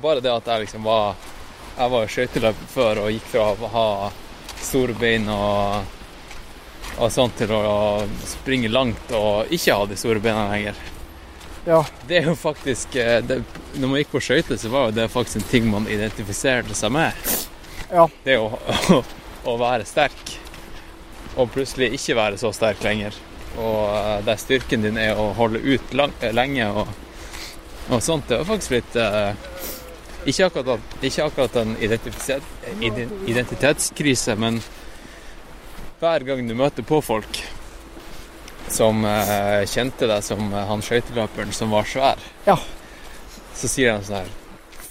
Bare det at jeg liksom jeg var skøyteløper før, og gikk fra å ha store bein og sånt til å springe langt og ikke ha de store beina lenger. Ja. Det er jo faktisk når man gikk på skøyter, så var jo det faktisk en ting man identifiserte seg med. Ja. Det er jo å være sterk, og plutselig ikke være så sterk lenger. Og der styrken din er å holde ut lenge og sånt. Det er jo faktisk litt ikke akkurat en identitetskrise, men hver gang du møter på folk som kjente deg som han skøyteløperen som var svær, ja, så sier han sånn her: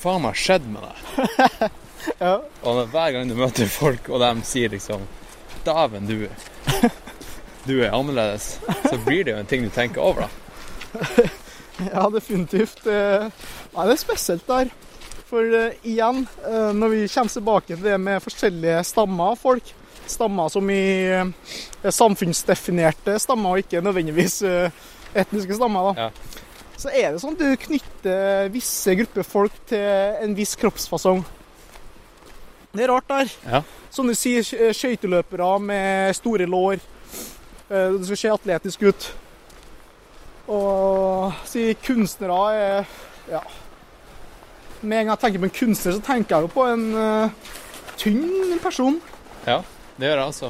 faen har skjedd med deg? Ja. Og hver gang du møter folk, og de sier liksom, daven du er annerledes, så blir det jo en ting du tenker over da. Ja, definitivt. Ja, det er spesielt der. For igjen, når vi kommer tilbake til det med forskjellige stammer av folk, stammer som i samfunnsdefinerte stammer, og ikke nødvendigvis etniske stammer da. Ja. Så er det sånn at du knytter visse grupper folk til en viss kroppsfasong. Det er rart der. Ja. Som du sier, skøyteløpere med store lår. Du skal se atletisk ut. Og si kunstnere er, ja. Med en gang jeg tenker på en kunstner, så tenker jeg jo på en tynn person. Ja, det gjør jeg altså.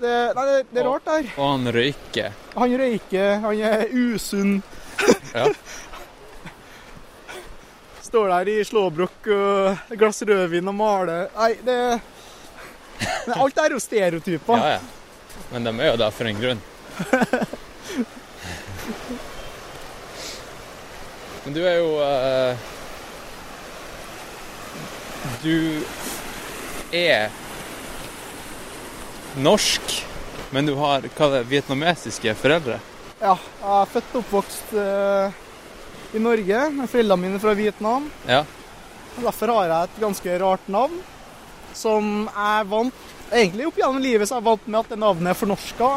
Det er rart der. Og han røyker. Han er usunn. Ja. Står der i slåbrok og glass rødvin og maler. Nei, det... Men alt er jo stereotyper. Ja, ja. Men de er jo der for en grunn. Men du er jo... Du er norsk, men du har vietnamesiske foreldre. Ja, jeg er født og oppvokst i Norge, med foreldrene mine fra Vietnam. Ja. Derfor har jeg et ganske rart navn, som jeg vant, egentlig opp gjennom livet, så jeg vant med at det navnet er fornorska.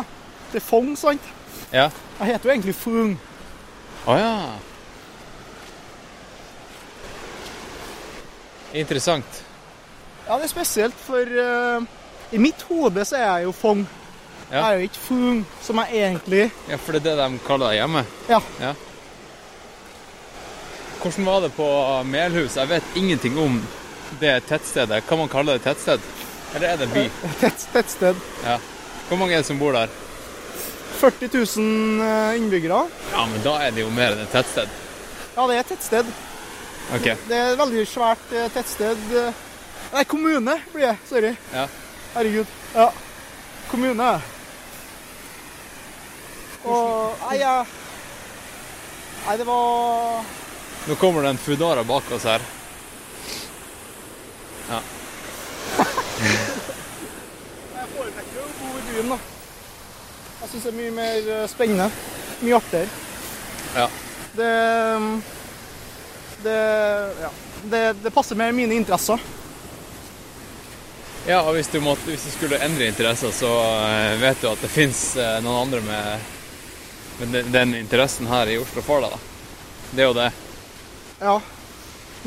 Det er Phuong, sant? Ja. Jeg heter jo egentlig Phuong. Åja. Interessant. Ja, det er spesielt, for i mitt hode så er jeg jo Phuong. Ja. Jeg er jo ikke Phuong, som jeg egentlig... Ja, for det er det de kaller deg hjemme. Ja. Ja. Hvordan var det på Melhus? Jeg vet ingenting om det tettstedet. Kan man kalle det tettsted? Eller er det by? Tettsted. Ja. Hvor mange er det som bor der? 40 000 innbyggere. Ja, men da er det jo mer enn et tettsted. Ja, det er et tettsted. Ok. Det er et veldig svært tettsted. Nei, kommune blir det. Sorry. Ja. Herregud. Ja. Kommune. Og, nei, det var... Nå kommer det en fudara bak oss her. Ja. Jeg foretrekker å bo i byen da. Jeg synes det er mye mer spennende. Mye artigere. Ja. Det passer mer mine interesser. Ja, og hvis du skulle endre interesser, så vet du at det finnes noen andre med den interessen her i Oslo for deg da. Det er jo det. Ja,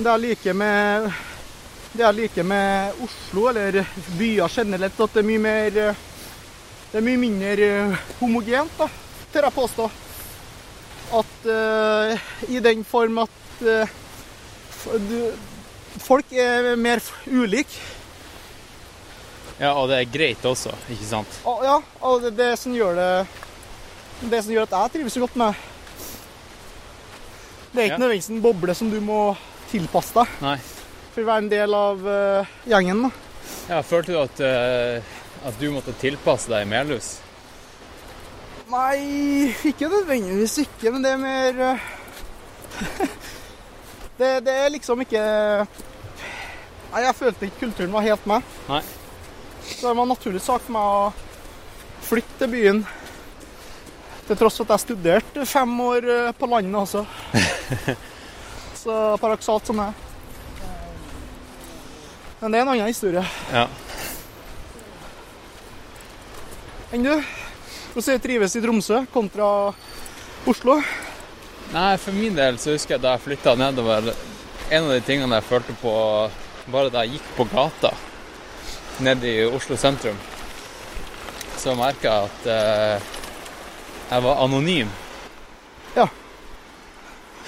det er like med Oslo, eller byer generelt, at det er mye mindre homogent da, til jeg påstå. At i den form at folk er mer ulik. Ja, og det er greit også, ikke sant? Og, ja, og det som gjør at jeg trives så godt med. Det er ikke nødvendigvis en boble som du må tilpasse deg. Nei. For å være en del av gjengen. Ja, følte du at du måtte tilpasse deg i Melhus? Nei, ikke nødvendigvis ikke, men det er mer... det er liksom ikke... Nei, jeg følte ikke kulturen var helt meg. Nei. Så det var en naturlig sak for meg å flytte til byen. Til tross for at jeg studerte 5 år på landet også. Så paradoksalt som jeg. Men det er en annen historie. Ja. Enn du? Hvordan trives i Tromsø kontra Oslo? Nei, for min del så husker jeg da jeg flyttet nedover. En av de tingene jeg følte på, bare da jeg gikk på gata nede i Oslo sentrum, så merket jeg at... Jeg var anonym. Ja.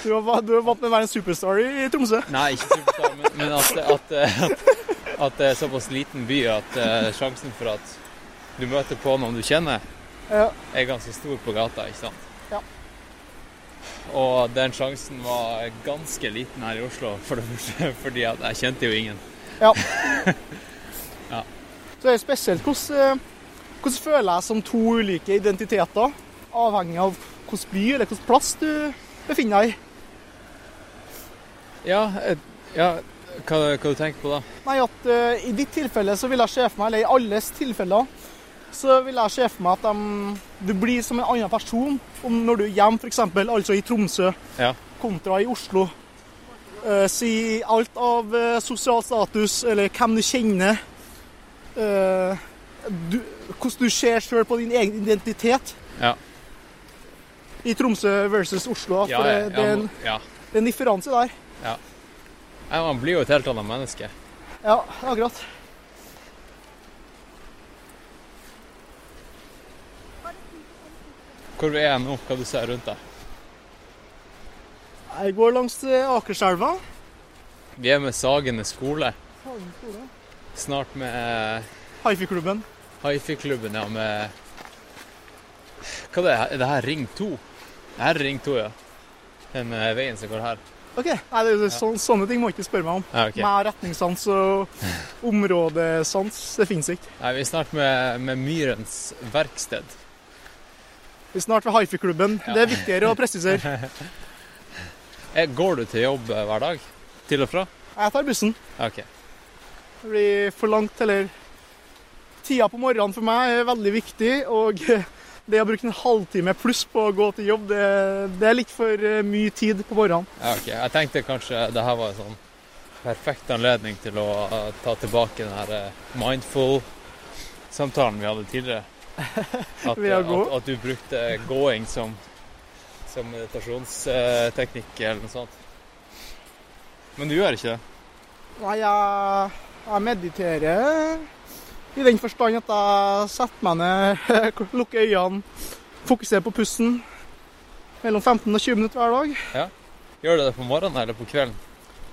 Du var vant med å være en superstar i Tromsø. Nei, ikke superstar, men at det er såpass liten by at sjansen for at du møter på noen du kjenner, ja, er ganske stor på gata, ikke sant? Ja. Og den sjansen var ganske liten her i Oslo, for det første, fordi jeg kjente jo ingen. Ja. Ja. Så det er spesielt hvordan føler jeg som to ulike identiteter, avhengig av hvilken by eller hvilken plass du befinner deg i? Ja, Ja, hva du tenker på da? Nei, at i ditt tilfelle så vil jeg se for meg, eller i alles tilfeller, så vil jeg se for meg at du blir som en annen person når du er hjemme, for eksempel, altså i Tromsø, ja, kontra i Oslo. Si alt av sosial status, eller hvem du kjenner, hvordan du ser selv på din egen identitet. Ja. I Tromsø versus Oslo, for det er en differanse der. Ja. Man blir jo et helt annet menneske. Ja, akkurat. Hvor er jeg nå? Hva du ser rundt deg? Jeg går langs Akerselva. Vi er med Sagene skole. Sagene skole? Snart med Hi-fi-klubben. Hi-fi-klubben, ja, med hva det er? Er det her Ring 2? Det her er Ring 2, ja. Den veien som går her. Ok, nei, det er sånne ting må jeg ikke spørre meg om. Ja, okay. Med retningssans og områdesans, det finnes ikke. Nei, vi er snart med Myrens verksted. Vi er snart ved Hi-fi-klubben. Ja. Det er viktigere å presisere. Går du til jobb hver dag? Til og fra? Jeg tar bussen. Ok. Det blir for langt, eller tida på morgenen for meg er veldig viktig, og det å bruke en halvtime pluss på å gå til jobb, det er litt for mye tid på morgenen. Ja, ok. Jeg tenkte kanskje det her var en sånn perfekt anledning til å ta tilbake den her mindful-samtalen vi hadde tidligere. At du brukte gåing som meditasjonsteknikk eller noe sånt. Men du gjør ikke det? Nei, jeg mediterer i den forstand at jeg setter meg ned, lukker øynene, fokuserer på pusten mellom 15 og 20 minutter hver dag. Ja. Gjør du det på morgenen eller på kvelden?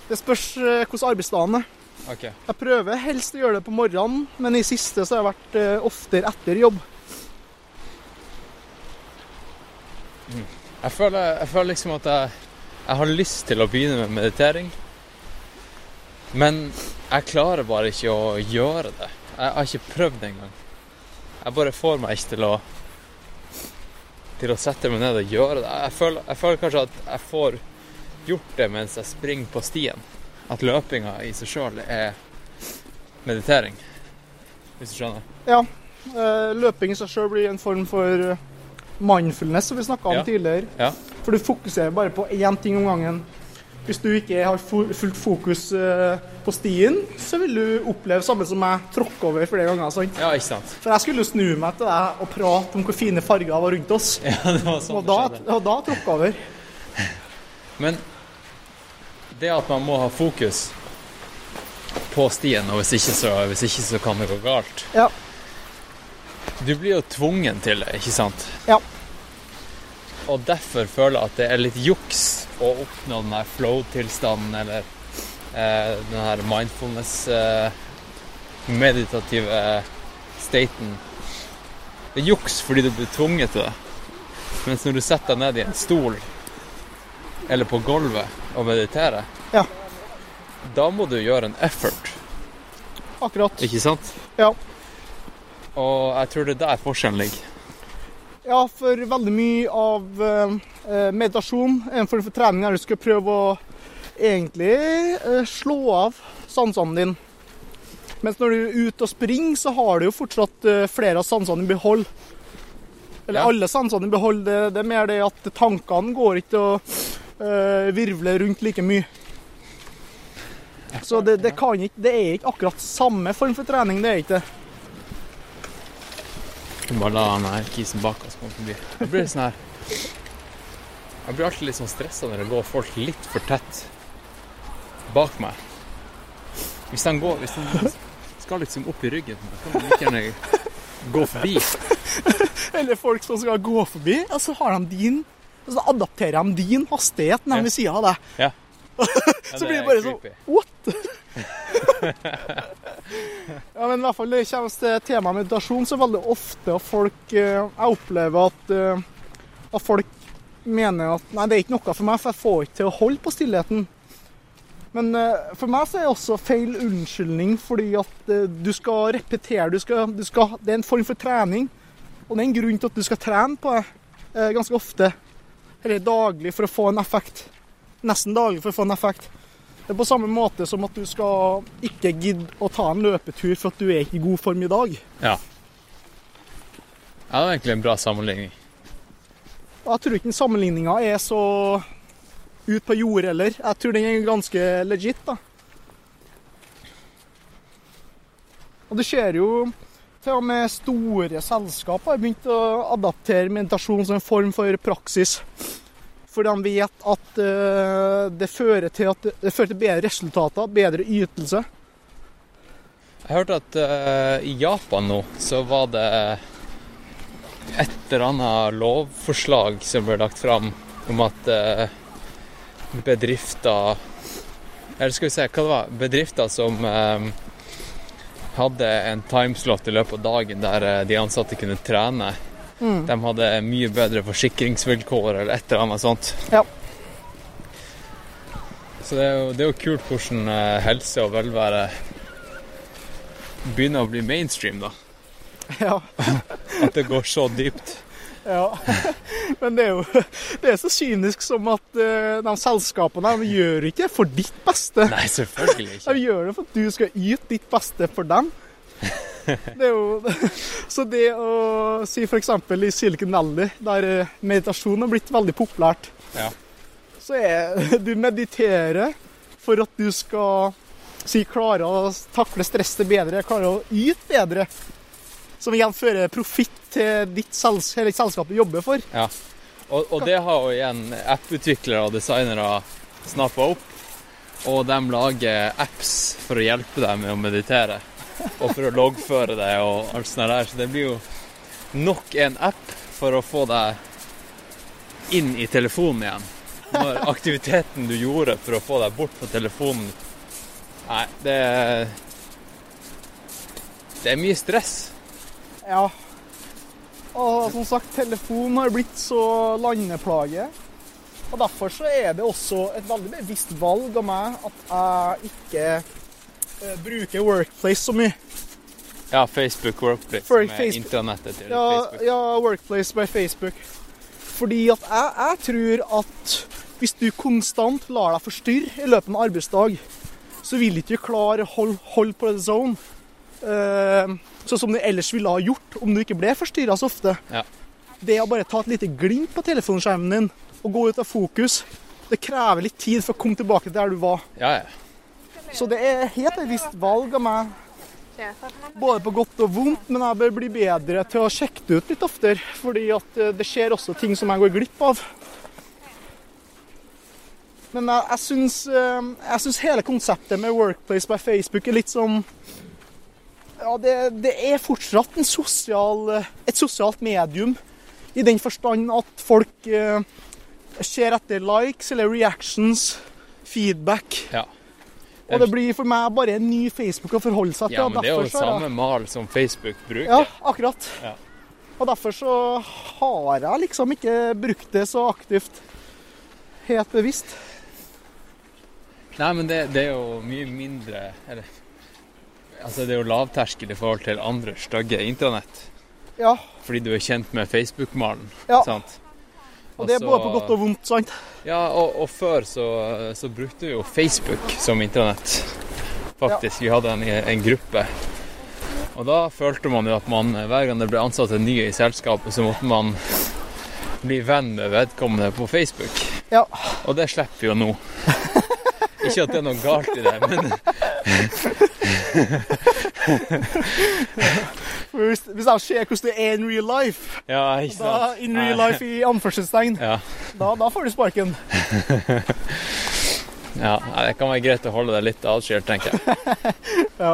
Det spørs hvordan arbeidsdagen er. Okay. Jeg prøver helst å gjøre det på morgenen, men i siste så har jeg vært oftere etter jobb. Jeg føler liksom at jeg har lyst til å begynne med meditering, men jeg klarer bare ikke å gjøre det. Jeg har ikke prøvd engang. Jeg bare får meg ikke til å sette meg ned og gjøre det. Jeg føler kanskje at jeg får gjort det mens jeg springer på stien. At løpinga i seg selv er meditering. Hvis du skjønner. Ja. Løping i seg selv blir en form for mindfulness, som vi snakket om tidligere. Ja. For du fokuserer bare på én ting om gangen. Hvis du ikke har fullt fokus på stien, så vil du oppleve samme som jeg tråkket over flere ganger. Sant? Ja, ikke sant. For jeg skulle snu meg til deg og prate om hvor fine farger var rundt oss. Ja, det var sånn og da tråkket over. Men det at man må ha fokus på stien, og hvis ikke så kan det gå galt. Ja. Du blir jo tvungen til det, ikke sant? Ja. Og derfor føler jeg at det er litt juks å oppnå den her flow-tilstanden, eller den her mindfulness-meditative staten. Det er juks fordi du blir tvunget til det. Mens når du setter deg ned i en stol, eller på gulvet, og mediterer, ja, da må du gjøre en effort. Akkurat. Ikke sant? Ja. Og jeg tror det er der forskjellen ligger. Ja, for veldig mye av meditasjon, en form for trening, er du skal prøve å egentlig slå av sansene dine. Mens når du er ute og springer, så har du jo fortsatt flere av sansene i behold. Eller alle sansene i behold. Det er mer det at tankene går ikke og virvler rundt like mye. Så det er ikke akkurat samme form for trening, det er ikke det. Jeg bare la denne kisen bak oss komme forbi. Jeg blir sånn her. Jeg blir alltid litt sånn stresset når det går folk litt for tett bak meg. Hvis de skal liksom opp i ryggen, kan man ikke gjerne gå forbi. Eller folk som skal gå forbi, og så har de din, og så adapterer de din hastighet nærmere siden av deg. Ja. Så blir det bare sånn, what? Ja, men i hvert fall, det kommer til temaet meditasjon, så veldig ofte at jeg opplever at folk mener at nei, det er ikke noe for meg, for jeg får ikke til å holde på stillheten. Men for meg så er det også feil unnskyldning, fordi at du skal repetere, det er en form for trening, og det er en grunn til at du skal trene på det ganske ofte, eller daglig for å få en effekt. Nesten daglig for å få en effekt. Det er på samme måte som at du skal ikke gidde å ta en løpetur for at du er ikke i god form i dag. Ja. Ja, det er egentlig en bra sammenligning. Jeg tror ikke den sammenligningen er så ut på jord heller. Jeg tror den er ganske legit, da. Og det skjer jo til og med store selskaper har begynt å adaptere meditasjon som en form for praksis. For de vet at det fører til bedre resultater, bedre ytelse. Jeg hørte at i Japan nå så var det et eller annet lovforslag som ble lagt fram om at bedrifter, eller skal vi se hva det var, bedrifter som hadde en timeslot i løpet av dagen der de ansatte kunne trene. De hadde mye bedre forsikringsvilkår eller et eller annet sånt. Ja. Så det er jo kult hvordan helse og velvære begynner å bli mainstream, da. Ja. At det går så dypt. Ja. Men det er så kynisk som at de selskapene de gjør ikke for ditt beste. Nei, selvfølgelig ikke. De gjør det for at du skal yte ditt beste for dem. Det er jo, så det å si for eksempel i Silicon Valley, der meditasjon har blitt veldig populært, ja. Så du mediterer for at du skal klare å takle stresset bedre, klare å yte bedre, som igjen fører profitt til ditt selskap du jobber for. Ja, og det har jo igjen app-utviklere og designere snappet opp, og de lager apps for å hjelpe deg med å meditere. Og for å loggføre det og alt sånt der. Så det blir jo nok en app for å få deg inn i telefonen igjen. Når aktiviteten du gjorde for å få deg bort på telefonen. Nei, det er mye stress. Ja. Og som sagt, telefonen har blitt så landeplage. Og derfor så er det også et veldig bevisst valg av meg at jeg ikke bruker Workplace så mye. Ja, Facebook Workplace med Facebook. Internettet til Facebook. Ja, Workplace med Facebook. Fordi at jeg tror at hvis du konstant lar deg forstyrre i løpet av arbeidsdag, så vil ikke du klare å holde på det sånn. Sånn som du ellers ville ha gjort om du ikke ble forstyrret så ofte. Ja. Det å bare ta et lite glimt på telefonskjermen din og gå ut av fokus, det krever litt tid for å komme tilbake der du var. Ja, ja. Så det er helt et visst valg av meg, både på godt og vondt, men jeg bør bli bedre til å sjekke det ut litt oftere, fordi at det skjer også ting som jeg går glipp av. Men jeg synes hele konseptet med Workplace på Facebook er litt som, ja, det er fortsatt et sosialt medium, i den forstand at folk ser etter likes eller reactions, feedback. Ja. Og det blir for meg bare en ny Facebook å forholde seg til. Ja, men det er jo samme mal som Facebook bruker. Ja, akkurat. Ja. Og derfor så har jeg liksom ikke brukt det så aktivt. Helt bevisst. Nei, men det er jo mye mindre, eller, altså det er jo lavterskel i forhold til andre stygge internett. Ja. Fordi du er kjent med Facebook-malen, ja. Sant? Og det er både på godt og vondt, sant? Ja, og før så brukte vi jo Facebook som internett, faktisk. Ja. Vi hadde en gruppe. Og da følte man jo at hver gang det ble ansatt en ny i selskapet, så måtte man bli venn med vedkommende på Facebook. Ja. Og det slipper vi jo nå. Ikke at det er noe galt i det, men... Hvis jeg ser hvordan det er in real life, ja, ikke sant. Da, in real life i anførselstegn, ja. da får du sparken. Ja, det kan være greit å holde deg litt adskilt, tenker jeg. Ja.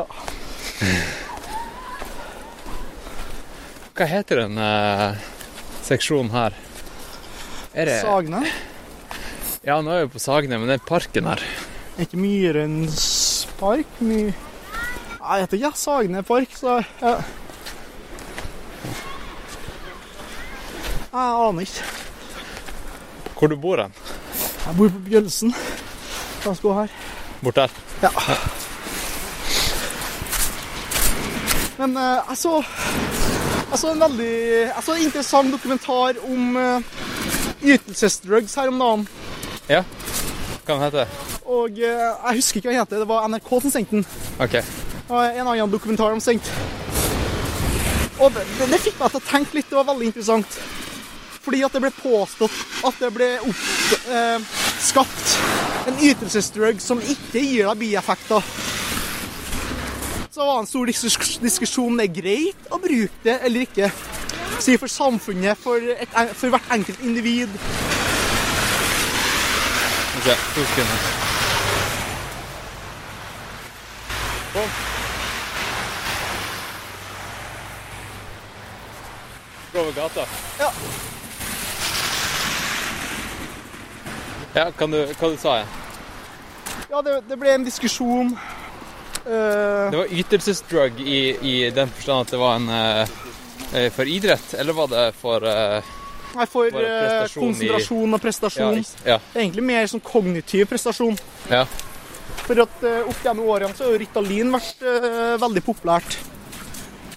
Hva heter den seksjonen her? Sagene? Ja, nå er vi på Sagene, men det er parken her. Ikke Myrens park, Nei, jeg heter ikke Sagene park, så... Ja. Jeg aner ikke. Hvor du bor hen? Jeg bor på Bjølsen. La oss gå her. Bort der? Ja. Men jeg så en veldig interessant dokumentar om ytelsesdrugs her om dagen. Ja, hva heter det? Og jeg husker ikke hva den heter, det var NRK som sendte den. Ok. Og en annen dokumentar om senkt. Og det fikk meg til å tenke litt, det var veldig interessant. Fordi at det ble påstått at det ble skapt en ytelsesdrug som ikke gir deg bieffekter. Så det var en stor diskusjon om det er greit å bruke det eller ikke. Si for samfunnet, for hvert enkelt individ. Ok, to sekunder. Gå over gata. Ja. Ja, hva du sa jeg? Ja, det ble en diskusjon. Det var ytelsesdrug i den forstand at det var en for idrett, eller var det for Nei, for konsentrasjon og prestasjon. Ja. Det er egentlig mer sånn kognitiv prestasjon. Ja. For at opp gjennom årene så har Ritalin vært veldig populært.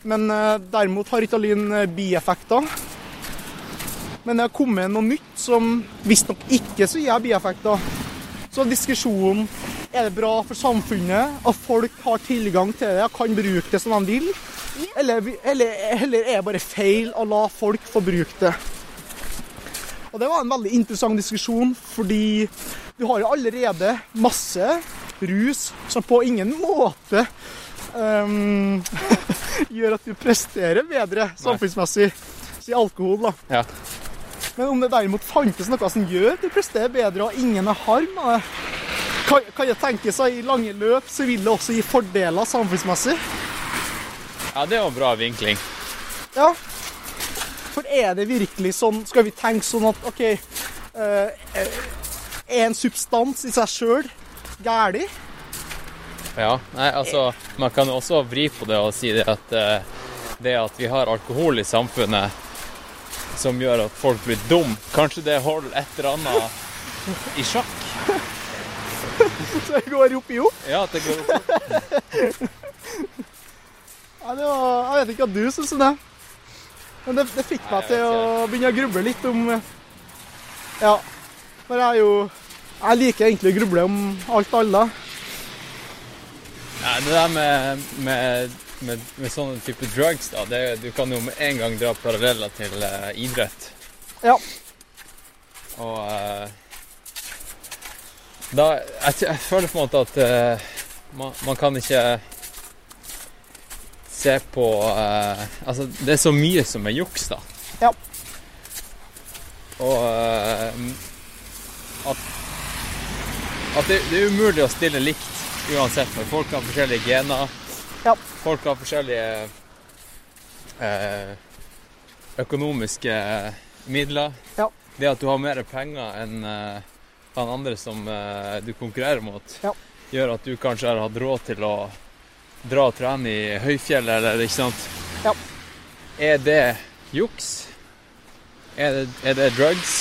Men derimot har Ritalin bieffekter. Men det har kommet noe nytt som visstnok ikke så gir bieffekter. Så diskusjonen, er det bra for samfunnet at folk har tilgang til det og kan bruke det som de vil? Eller er det bare feil å la folk få bruke det? Og det var en veldig interessant diskusjon, fordi du har jo allerede masse rus som på ingen måte gjør at du presterer bedre samfunnsmessig. Si alkohol, da. Ja. Men om det derimot fantes noe som gjør at du presterer bedre og ingen er harm av det, kan jeg tenke seg i lange løp så vil det også gi fordeler samfunnsmessig. Ja, det er jo en bra vinkling. Ja, for er det virkelig sånn, skal vi tenke sånn at, ok, er en substans i seg selv gærlig? Ja, nei, altså, man kan også vri på det og si det at vi har alkohol i samfunnet, som gjør at folk blir dum. Kanskje det holder et eller annet i sjakk. Så det går opp i opp? Ja, det går opp. Ja, det var, jeg vet ikke hva du synes om det. Men det fikk meg til å begynne å gruble litt om... Ja, for jeg liker egentlig å gruble om alt og alle. Ja, det der med sånne type drugs da, du kan jo med en gang dra paralleller til idrett. Ja. Og da, jeg føler på en måte at man kan ikke se på altså, det er så mye som er juks da. Ja. Og at det er umulig å stille likt uansett, for folk har forskjellige gener. Ja. Folk har forskjellige økonomiske midler. Ja. Det at du har mer penger enn den andre som du konkurrerer mot, ja, gjør at du kanskje har hatt råd til å dra og trene i høyfjellet, eller ikke sant? Ja. Er det juks? Er det drugs?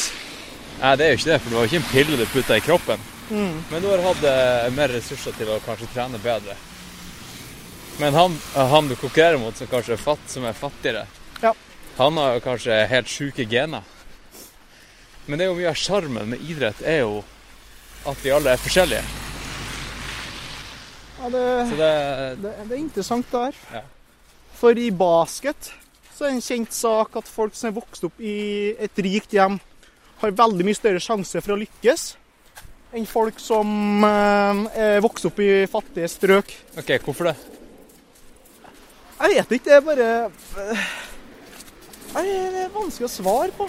Nei, det er jo ikke det, for det var ikke en pille du puttet i kroppen. Mm. Men du har hatt mer ressurser til å kanskje trene bedre. Men han du konkurrerer mot, som kanskje er som er fattigere, ja, han har jo kanskje helt syke gener. Men det er jo mye av skjermen med idrett er jo at vi alle er forskjellige. Ja, det er interessant det her. Ja. For i basket så er det en kjent sak at folk som er vokst opp i et rikt hjem har veldig mye større sjanse for å lykkes enn folk som er vokst opp i fattige strøk. Ok, hvorfor det? Jeg vet ikke, det er bare... Det er vanskelig å svare på.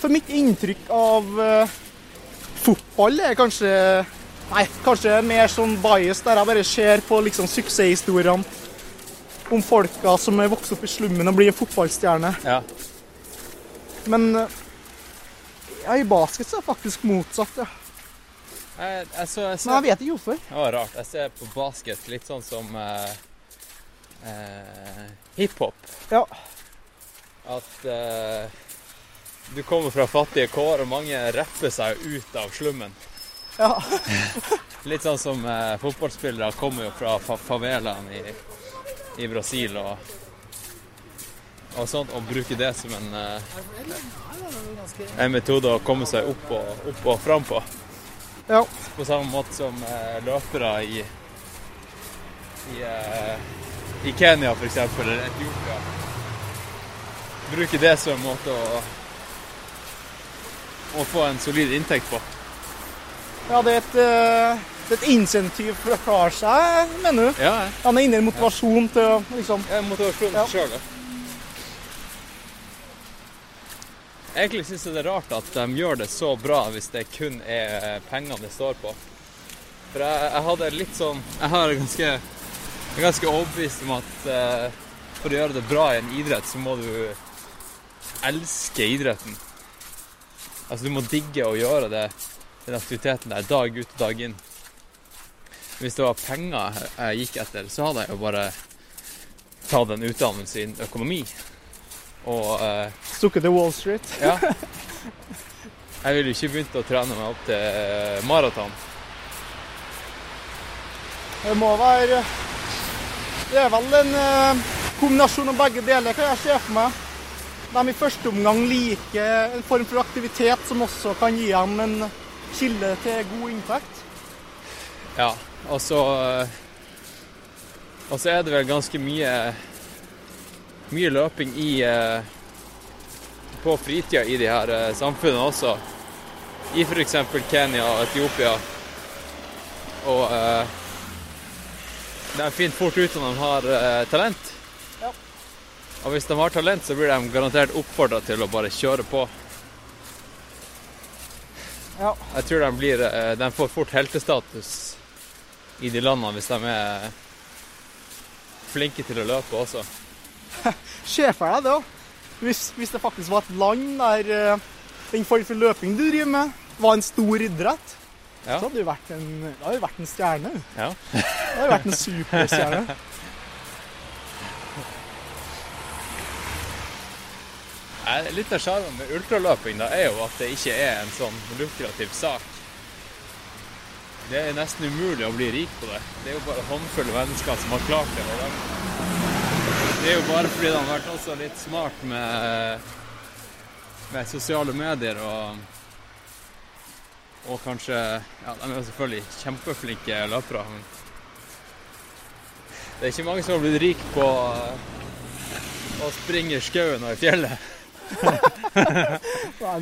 For mitt inntrykk av fotball er kanskje... Nei, kanskje mer sånn bias der jeg bare ser på liksom suksesshistoriene om folka som er vokst opp i slummen og blir en fotballstjerne. Ja. Men i basket så er det faktisk motsatt, ja. Men jeg vet ikke hvorfor. Det var rart. Jeg ser på basket litt sånn som... hiphop. Ja. At du kommer fra fattige kår, og mange rapper seg ut av slummen. Ja. Litt sånn som fotballspillere kommer jo fra favelaen i Brasil og sånt, og bruker det som en metode å komme seg opp og fram på. Ja. På samme måte som løpere i Kenya for eksempel, eller Ethiopia. Bruker det som en måte å få en solid inntekt på. Ja, det er et insentiv for å klare seg, mener du? Ja. Han er inne i motivasjon til å liksom... Ja, motivasjon til selv, ja. Egentlig synes jeg det er rart at de gjør det så bra hvis det kun er pengene det står på. For jeg hadde litt sånn... Jeg har ganske overbevist om at for å gjøre det bra i en idrett så må du elske idretten. Altså du må digge å gjøre det, den aktiviteten der, dag ut og dag inn. Hvis det var penger jeg gikk etter, så hadde jeg jo bare tatt en utdannelse innen økonomi. Og... Stukket til Wall Street. Ja. Jeg ville jo ikke begynt å trene meg opp til maraton. Det må være... Det er vel en kombinasjon av begge deler, kan jeg se for meg. De i første omgang liker en form for aktivitet som også kan gi dem en kilde til god inntekt. Ja, og så... Og så er det vel ganske mye løping på fritida i de her samfunnene også. I for eksempel Kenya og Ethiopia. Og det er fint fort ut om de har talent. Ja. Og hvis de har talent så blir de garantert oppfordret til å bare kjøre på. Ja. Jeg tror de får fort heltestatus i de landene hvis de er flinke til å løpe også. Sjefer deg det også. Hvis det faktisk var et land der den form for løping du driver med var en stor idrett, ja. Så hadde du vært en stjerne. Ja. Det hadde vært en superstjerne. Litt av skjermen med ultraløping da, er jo at det ikke er en sånn lukrativ sak. Det er nesten umulig å bli rik på det. Det er jo bare håndfulle mennesker som har klart det i dag. Det er jo bare fordi de har vært også litt smart med sosiale medier og kanskje, ja, de er selvfølgelig kjempeflinke løpere, men det er ikke mange som har blitt rik på å springe i skauen og i fjellet. Nei,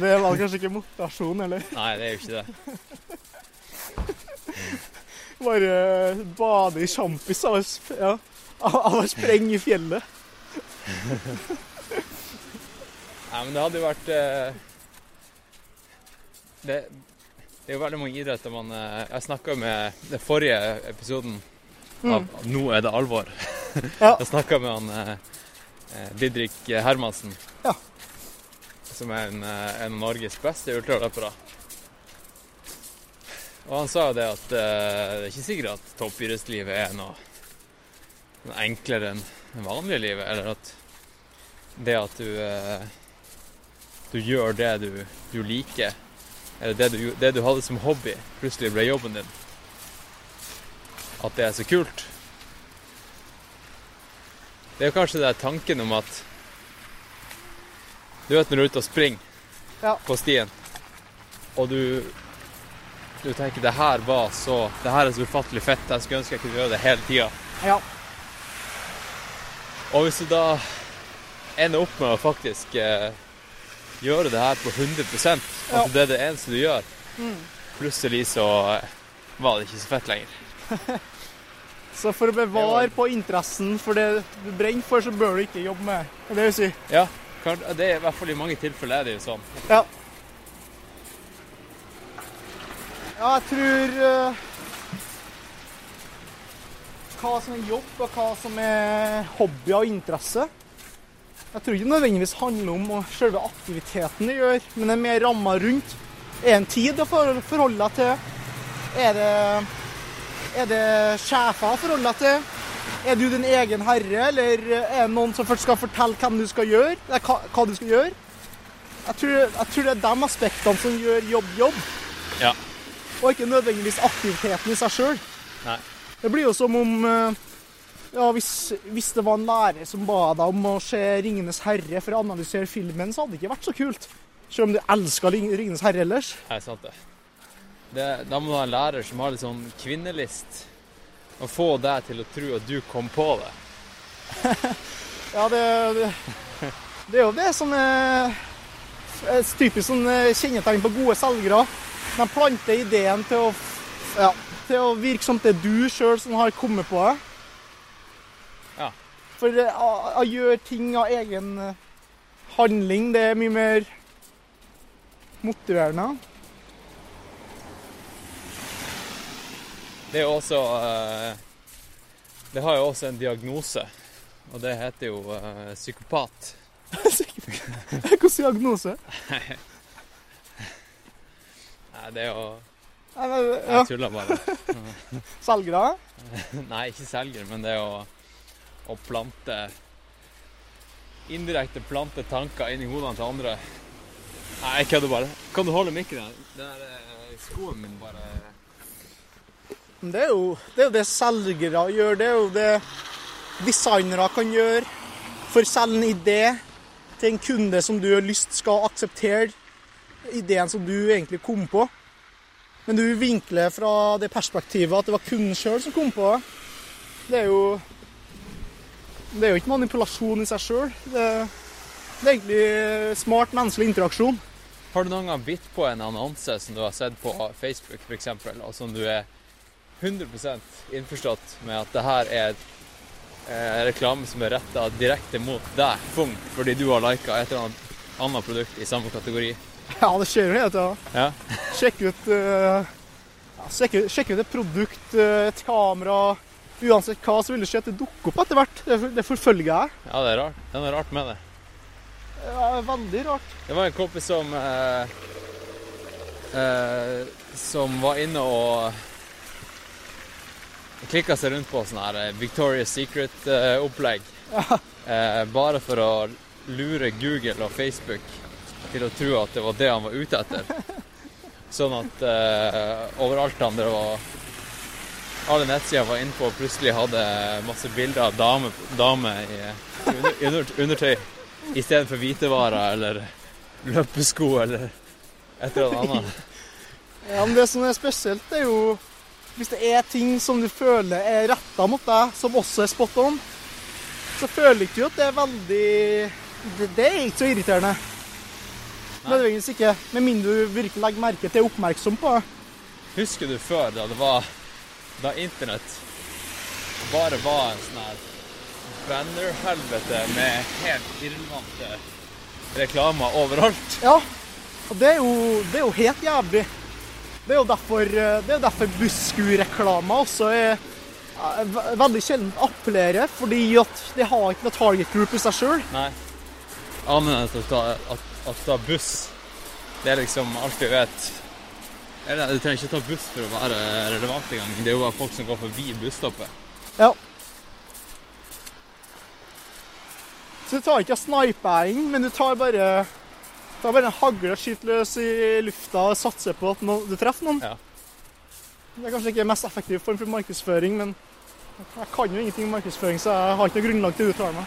det var kanskje ikke motivasjon, eller? Nei, det er jo ikke det. Bare bade i sjampis, ja. Av å sprenge i fjellet. Nei, men det hadde jo vært... Det er jo veldig mange idretter man... Jeg snakket med den forrige episoden av Nå er det alvor. Ja. Jeg snakket med Didrik Hermansen. Ja. Som er en av Norges beste ultraløpere. Og han sa jo det at det er ikke sikkert at toppidrettslivet er noe enklere enn det vanlige livet, eller at det at du gjør det du liker, eller det du hadde som hobby, plutselig ble jobben din. At det er så kult. Det er jo kanskje det tanken om at du vet når du er ute og springer på stien, og du tenker det her er så ufattelig fett, jeg skulle ønske jeg kunne gjøre det hele tiden. Ja. Og hvis du da ender opp med å faktisk gjøre det her på 100%, altså det er det eneste du gjør, plutselig så var det ikke så fett lenger. Så for å bevare på interessen for det du brenner for, så bør du ikke jobbe med det, det vil si. Ja, det er i hvert fall i mange tilfeller er det jo sånn. Ja. Ja, jeg tror... hva som er jobb og hva som er hobby og interesse. Jeg tror ikke nødvendigvis handler om selve aktiviteten du gjør, men det er mer rammer rundt. Er det en tid å forholde deg til? Er det sjefer å forholde deg til? Er du din egen herre, eller er det noen som først skal fortelle hvem du skal gjøre, eller hva du skal gjøre? Jeg tror det er de aspektene som gjør jobb. Ja. Og ikke nødvendigvis aktiviteten i seg selv. Nei. Det blir jo som om, ja, hvis det var en lærer som ba deg om å se Ringenes herre for å analysere filmen, så hadde det ikke vært så kult. Selv om du elsker Ringenes herre ellers. Nei, sant det. Da må du ha en lærer som har litt sånn kvinnelist, og få deg til å tro at du kom på det. Ja, det er jo det som er typisk sånn kjennetegn på gode selgere. De planter ideen til å virke som det er du selv som har kommet på det. Ja. For å gjøre ting av egen handling, det er mye mer motiverende. Det er også, det har jo også en diagnose, og det heter jo psykopat. Hvilken diagnose? Nei, det er jo... Jeg tuller bare. Selgere? Nei, ikke selgere, men det er jo å plante... Indirekte plante tanker inn i hodene til andre. Nei, jeg kødder bare. Kan du holde mikken her? Det er skoen min bare... Det er jo det selgere gjør, det er jo det designere kan gjøre. For å selge en idé til en kunde som du har lyst skal akseptere ideen som du egentlig kom på. Men du vinkler fra det perspektivet at det var kunden selv som kom på det. Det er jo ikke manipulasjon i seg selv. Det er egentlig smart menneskelig interaksjon. Har du noen gang bitt på en annonse som du har sett på Facebook for eksempel, og som du er 100% innforstått med at det her er reklame som er rettet direkte mot deg, fordi du har liket et eller annet produkt i samme kategori? Ja, det skjer jo helt, ja. Sjekk ut et produkt, et kamera, uansett hva, så vil du se at det dukker opp etter hvert. Det forfølger jeg. Ja, det er rart. Det er noe rart med det. Ja, veldig rart. Det var en kompis som var inne og... Jeg klikket seg rundt på sånn her Victoria's Secret-opplegg. Bare for å lure Google og Facebook til å tro at det var det han var ute etter. Sånn at overalt andre var... Alle nettsider var inne på og plutselig hadde masse bilder av damer i undertøy. I stedet for hvitevarer eller løpesko eller et eller annet. Ja, men det som er spesielt er jo... Hvis det er ting som du føler er rettet mot deg, som også er spot on, så føler du jo at det er veldig... Det er ikke så irriterende. Nødvendigvis ikke, med mindre du virkelig legger merke til oppmerksom på. Husker du før da det var... Da internett bare var en sånn her bannerhelvete med helt irrelevante reklamer overalt? Ja, og det er jo helt jævlig. Det er jo derfor busskur-reklama også er veldig sjeldent appellerer, fordi at de har ikke noe target group i seg selv. Nei. Annet at ta buss, det er liksom alt vi vet. Eller, du trenger ikke ta buss for å være relevant i gang. Det er jo bare folk som går forbi busstoppet. Ja. Så du tar ikke sniping, men du tar bare... Da bare en hagle skytløs i lufta og satser på at du treffer noen. Ja. Det er kanskje ikke den mest effektive form for markedsføring, men jeg kan jo ingenting om markedsføring, så jeg har ikke noe grunnlag til å uttale meg.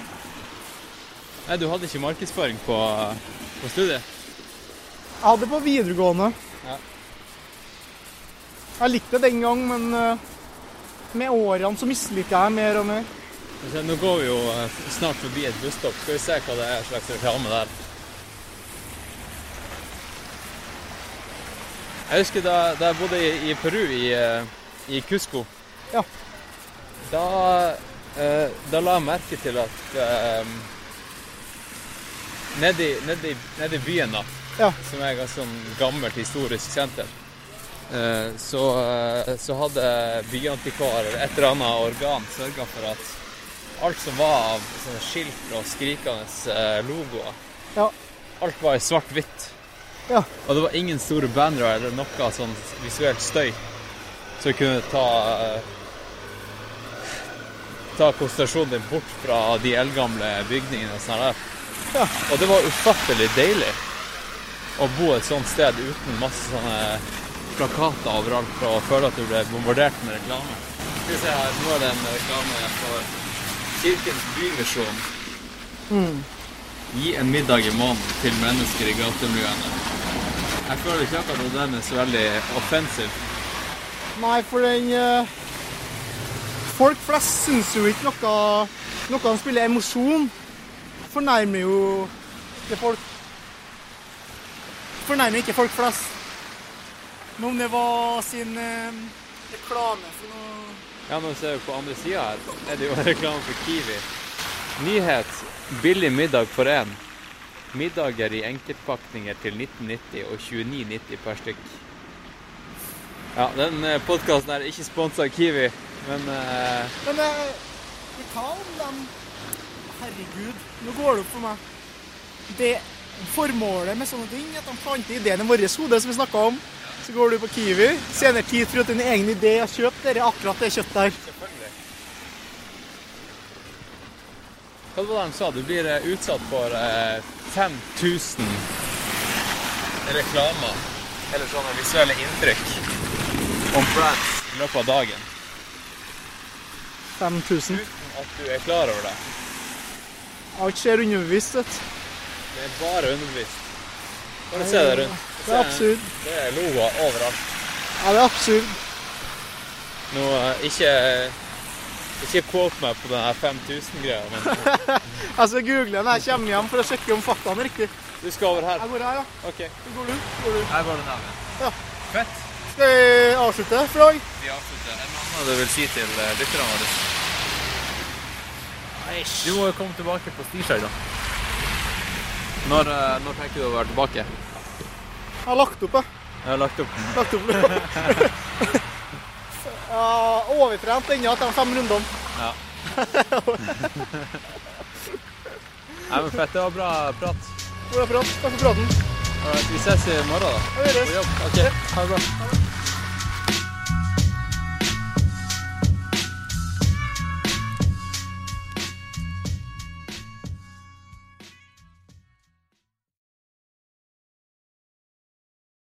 Nei, du hadde ikke markedsføring på studiet? Jeg hadde på videregående. Ja. Jeg likte det den gang, men med årene så misliker jeg mer og mer. Nå går vi jo snart forbi et busstopp. Skal vi se hva det er slags reklame der? Jeg husker da jeg bodde i Peru, i Cusco. Ja. Da la jeg merke til at nede i byen da, ja, som er et sånn gammelt historisk senter, så hadde byantikvarer et eller annet organ sørget for at alt som var av sånne skilt og skrikende logoer, ja, alt var i svart-hvitt. Ja. Og det var ingen store bannere eller noe sånn visuelt støy som kunne ta konsentrasjonen din bort fra de eldgamle bygningene og sånn der. Ja. Og det var ufattelig deilig å bo et sånt sted uten masse sånne plakater overalt for å føle at du ble bombardert med reklame. Skal vi se her, nå er det en reklame for Kirkens Bymisjon. Gi en middag i måneden til mennesker i gatemiljøene. Jeg føler ikke at den er så veldig offensiv. Nei, for den... Folk flest synes jo ikke noe han spiller emosjon. Fornærmer jo det folk. Fornærmer ikke folk flest. Men om det var sin reklame for noe... Ja, men ser du på andre siden her, er det jo reklame for Kiwi. Nyhet, billig middag for en. Middager i enkeltpakninger til 19,90 og 29,90 per stykk. Ja, den podcasten er ikke sponset av Kiwi, men... Men vi tar om dem. Herregud, nå går det opp for meg. Det formålet med sånne ting, at de fant ideen i våres hode som vi snakket om. Så går du på Kiwi, senere tid for at din egen idé har kjøpt, dere akkurat det kjøttet her. Selvfølgelig. Hva var det han sa? Du blir utsatt for 5,000 reklamer, eller sånne visuelle inntrykk om brands i løpet av dagen. 5,000? Uten at du er klar over det. Alt skjer underbevisst, vet du. Det er bare underbevisst. Bare se deg rundt. Det er absurd. Det er loa overalt. Ja, det er absurd. Nå, ikke kåp meg på denne 5,000-greia, men... Altså, Google den her, kommer hjem for å sjekke om faktaene er riktig. Du skal over her? Jeg går her, ja. Ok. Går du? Jeg går den her, ja. Fett. Skal vi avslutte for dag? Vi avslutter. En annen du vil si til lytterne av det? Eish. Du må jo komme tilbake på Stirsøy, da. Når tenker du å være tilbake? Jeg har lagt opp, jeg. Jeg har lagt opp. Lagt opp. Ja, overtrent ennå til de 5 rundene. Ja. Nei, men fett, det var bra prat. Bra prat, takk for praten. Vi ses i morgen da. Vi høres. Ok, ha det bra.